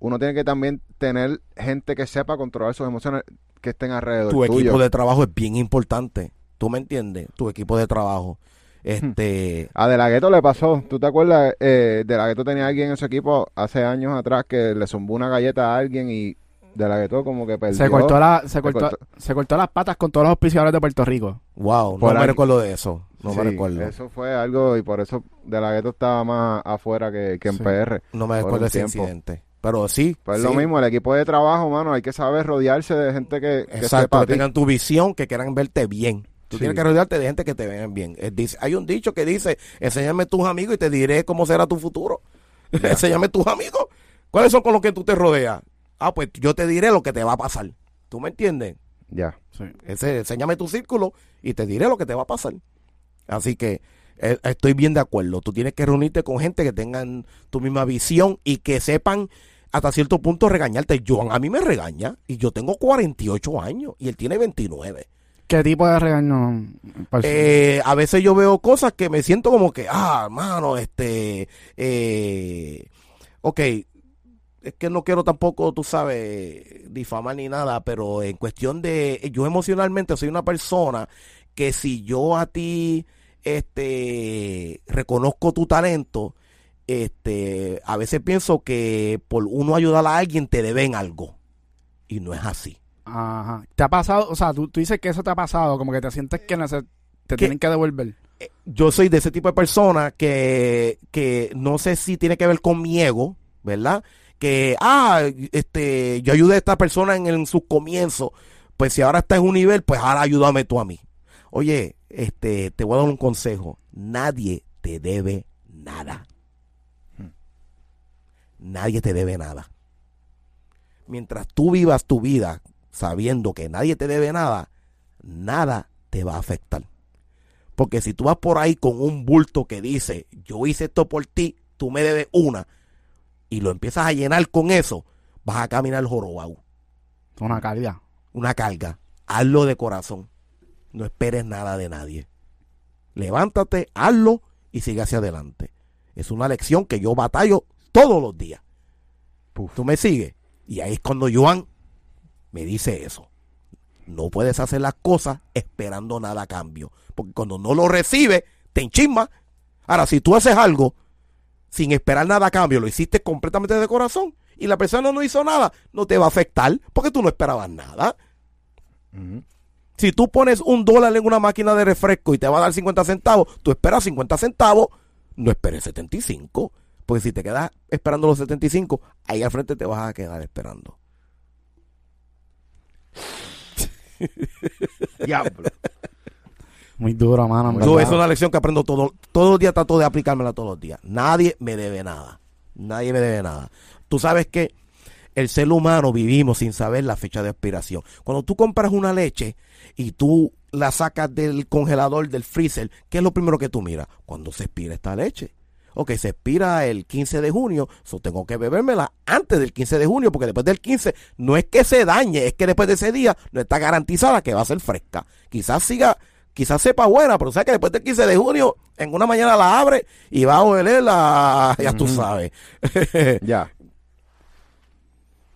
uno tiene que también tener gente que sepa controlar sus emociones, que estén alrededor tuyo. Tu equipo de trabajo es bien importante. ¿Tú me entiendes? Tu equipo de trabajo. A De La Ghetto le pasó. ¿Tú te acuerdas? De La Ghetto tenía alguien en su equipo hace años atrás que le zumbó una galleta a alguien y De La Ghetto como que perdió. Se cortó las patas con todos los auspiciadores de Puerto Rico. Wow, no me recuerdo de eso. No me recuerdo. Eso fue algo y por eso De La Ghetto estaba más afuera que en PR. No me recuerdo ese incidente. Pero sí. Pues sí. Lo mismo, el equipo de trabajo, mano, hay que saber rodearse de gente que sepa que tengan tu visión, que quieran verte bien. Tú tienes que rodearte de gente que te vean bien. Hay un dicho que dice, enséñame tus amigos y te diré cómo será tu futuro. Enséñame tus amigos. ¿Cuáles son con los que tú te rodeas? Ah, pues yo te diré lo que te va a pasar. ¿Tú me entiendes? Ya. Sí. Enséñame tu círculo y te diré lo que te va a pasar. Así que estoy bien de acuerdo. Tú tienes que reunirte con gente que tengan tu misma visión y que sepan hasta cierto punto regañarte. Joan a mí me regaña y yo tengo 48 años y él tiene 29. ¿Qué tipo de regaño? A veces yo veo cosas que me siento como que, hermano, ok, es que no quiero tampoco, tú sabes, difamar ni nada, pero en cuestión de, yo emocionalmente soy una persona que si yo a ti, reconozco tu talento, a veces pienso que por uno ayudar a alguien te deben algo, y no es así. Ajá. ¿Te ha pasado? O sea, tú dices que eso te ha pasado, como que te sientes que te tienen que devolver. Yo soy de ese tipo de persona que no sé si tiene que ver con mi ego, ¿verdad? Que, yo ayudé a esta persona en sus comienzos, pues si ahora está en un nivel, pues ahora ayúdame tú a mí. Oye, te voy a dar un consejo. Nadie te debe nada. Nadie te debe nada. Mientras tú vivas tu vida sabiendo que nadie te debe nada, nada te va a afectar. Porque si tú vas por ahí con un bulto que dice, yo hice esto por ti, tú me debes una, y lo empiezas a llenar con eso, vas a caminar jorobado. Una carga. Una carga. Hazlo de corazón. No esperes nada de nadie. Levántate, hazlo y sigue hacia adelante. Es una lección que yo batallo todos los días. Puf. ¿Tú me sigues? Y ahí es cuando Joan me dice eso. No puedes hacer las cosas esperando nada a cambio. Porque cuando no lo recibes, te enchismas. Ahora, si tú haces algo sin esperar nada a cambio, lo hiciste completamente de corazón y la persona no hizo nada, no te va a afectar porque tú no esperabas nada. Uh-huh. Si tú pones $1 en una máquina de refresco y te va a dar 50 centavos, tú esperas 50 centavos, no esperes 75. Porque si te quedas esperando los 75, ahí al frente te vas a quedar esperando. Diablo. Muy duro, mano. Yo, es una lección que aprendo todos los días, trato de aplicármela todos los días. Nadie me debe nada. Nadie me debe nada. Tú sabes que el ser humano vivimos sin saber la fecha de expiración. Cuando tú compras una leche y tú la sacas del congelador, del freezer, ¿qué es lo primero que tú miras? ¿Cuándo se expira esta leche? Ok, se expira el 15 de junio, so tengo que bebérmela antes del 15 de junio, porque después del 15 no es que se dañe, es que después de ese día no está garantizada que va a ser fresca. Quizás sepa buena, pero sabes que después del 15 de junio, en una mañana la abre y va a olerla, ya tú sabes. Ya.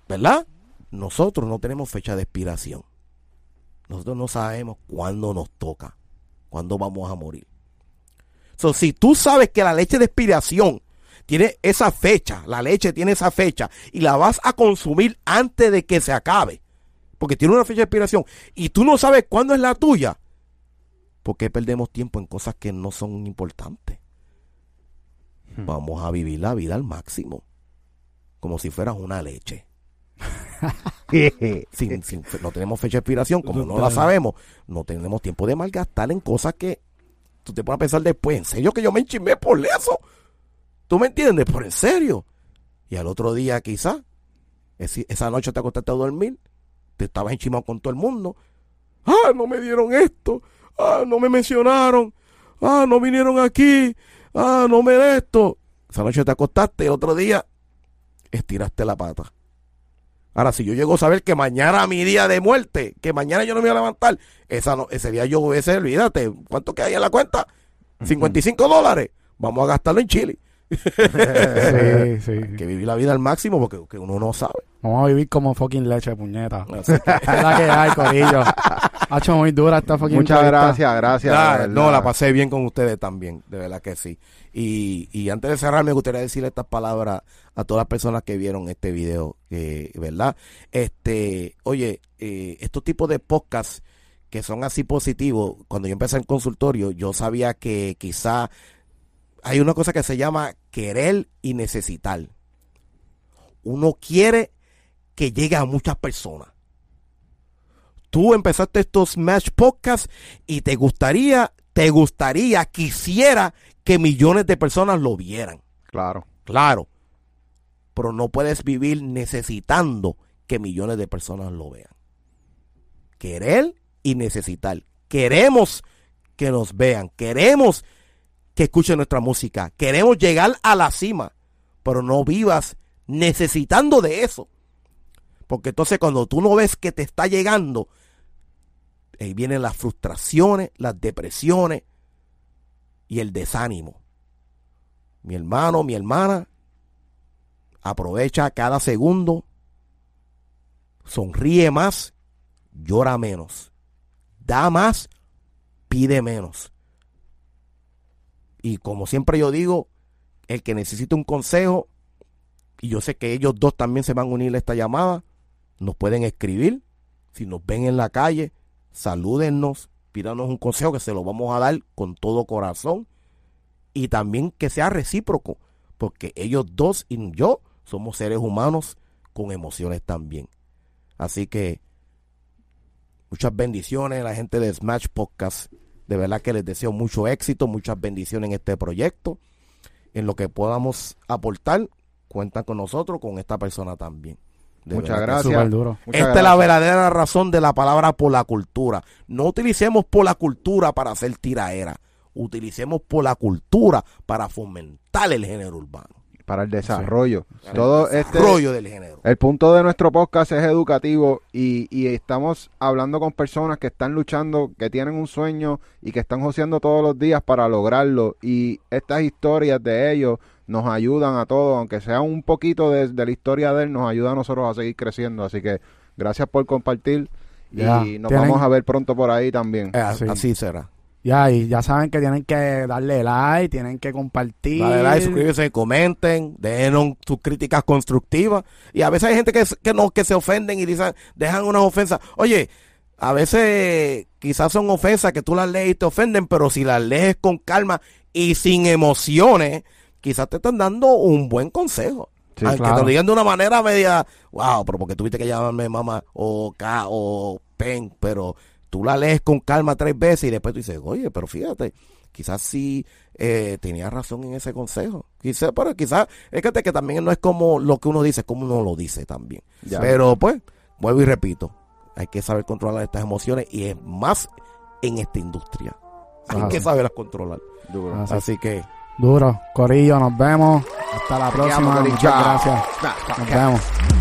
¿Verdad? Nosotros no tenemos fecha de expiración. Nosotros no sabemos cuándo nos toca, cuándo vamos a morir. So, si tú sabes que la leche de expiración tiene esa fecha, la leche tiene esa fecha y la vas a consumir antes de que se acabe, porque tiene una fecha de expiración y tú no sabes cuándo es la tuya, ¿por qué perdemos tiempo en cosas que no son importantes? Vamos a vivir la vida al máximo, como si fueras una leche. No tenemos fecha de expiración, como no la sabemos, no tenemos tiempo de malgastar en cosas que tú te pones a pensar después, ¿en serio que yo me enchismé por eso? ¿Tú me entiendes? Por en serio. Y al otro día quizás, esa noche te acostaste a dormir te estabas enchimado con todo el mundo. ¡Ah, no me dieron esto! ¡Ah, no me mencionaron! ¡Ah, no vinieron aquí! ¡Ah, no me de esto! Esa noche te acostaste y otro día estiraste la pata. Ahora, si yo llego a saber que mañana mi día de muerte, que mañana yo no me voy a levantar, ese día yo hubiese, olvídate, ¿cuánto que hay en la cuenta? $55. Vamos a gastarlo en chili. Sí, sí. Hay que vivir la vida al máximo porque que uno no sabe. Vamos a vivir como fucking leche, puñeta. Es la que hay, corillo. Ha hecho muy dura esta fucking muchas entrevista. Gracias. No, la pasé bien con ustedes también, de verdad que sí. Y antes de cerrar, me gustaría decir estas palabras a todas las personas que vieron este video, ¿verdad? Oye, estos tipos de podcasts que son así positivos, cuando yo empecé el consultorio, yo sabía que quizá hay una cosa que se llama querer y necesitar. Uno quiere que llegue a muchas personas. Tú empezaste estos Smash Podcasts y quisiera que millones de personas lo vieran. Claro. Pero no puedes vivir necesitando que millones de personas lo vean. Querer y necesitar. Queremos que nos vean. Queremos que escuchen nuestra música. Queremos llegar a la cima. Pero no vivas necesitando de eso. Porque entonces cuando tú no ves que te está llegando, ahí vienen las frustraciones, las depresiones y el desánimo. Mi hermano, mi hermana, aprovecha cada segundo, sonríe más, llora menos, da más, pide menos. Y como siempre yo digo, el que necesite un consejo, y yo sé que ellos dos también se van a unir a esta llamada, nos pueden escribir, si nos ven en la calle, salúdennos, pídanos un consejo que se lo vamos a dar con todo corazón y también que sea recíproco, porque ellos dos y yo somos seres humanos con emociones también. Así que muchas bendiciones a la gente de Smash Podcast, de verdad que les deseo mucho éxito, muchas bendiciones en este proyecto, en lo que podamos aportar, cuentan con nosotros, con esta persona también. Muchas gracias. Esta es la verdadera razón de la palabra polacultura. No utilicemos polacultura para hacer tiraera. Utilicemos polacultura para fomentar el género urbano. Para el desarrollo. Sí. Todo el desarrollo del género. El punto de nuestro podcast es educativo y estamos hablando con personas que están luchando, que tienen un sueño y que están joseando todos los días para lograrlo. Y estas historias de ellos nos ayudan a todos, aunque sea un poquito de la historia de él, nos ayuda a nosotros a seguir creciendo. Así que gracias por compartir y nos vamos a ver pronto por ahí también. Así será. Y ya saben que tienen que darle like, tienen que compartir. Dale like, suscríbanse, comenten, dejen sus críticas constructivas. Y a veces hay gente que se ofenden y dicen, dejan unas ofensas. Oye, a veces quizás son ofensas que tú las lees y te ofenden, pero si las lees con calma y sin emociones, quizás te están dando un buen consejo. Sí, aunque claro, te lo digan de una manera media, wow, pero porque tuviste que llamarme mamá o K o pen, pero tú la lees con calma 3 veces y después tú dices, oye, pero fíjate, quizás sí tenía razón en ese consejo. Quizás, pero quizás, es que también no es como lo que uno dice, es como uno lo dice también. Ya. Pero pues, vuelvo y repito, hay que saber controlar estas emociones y es más en esta industria. Hay que saberlas controlar. Duro. Así que duro, corillo, nos vemos. Hasta la próxima. Muchas gracias. Nos vemos.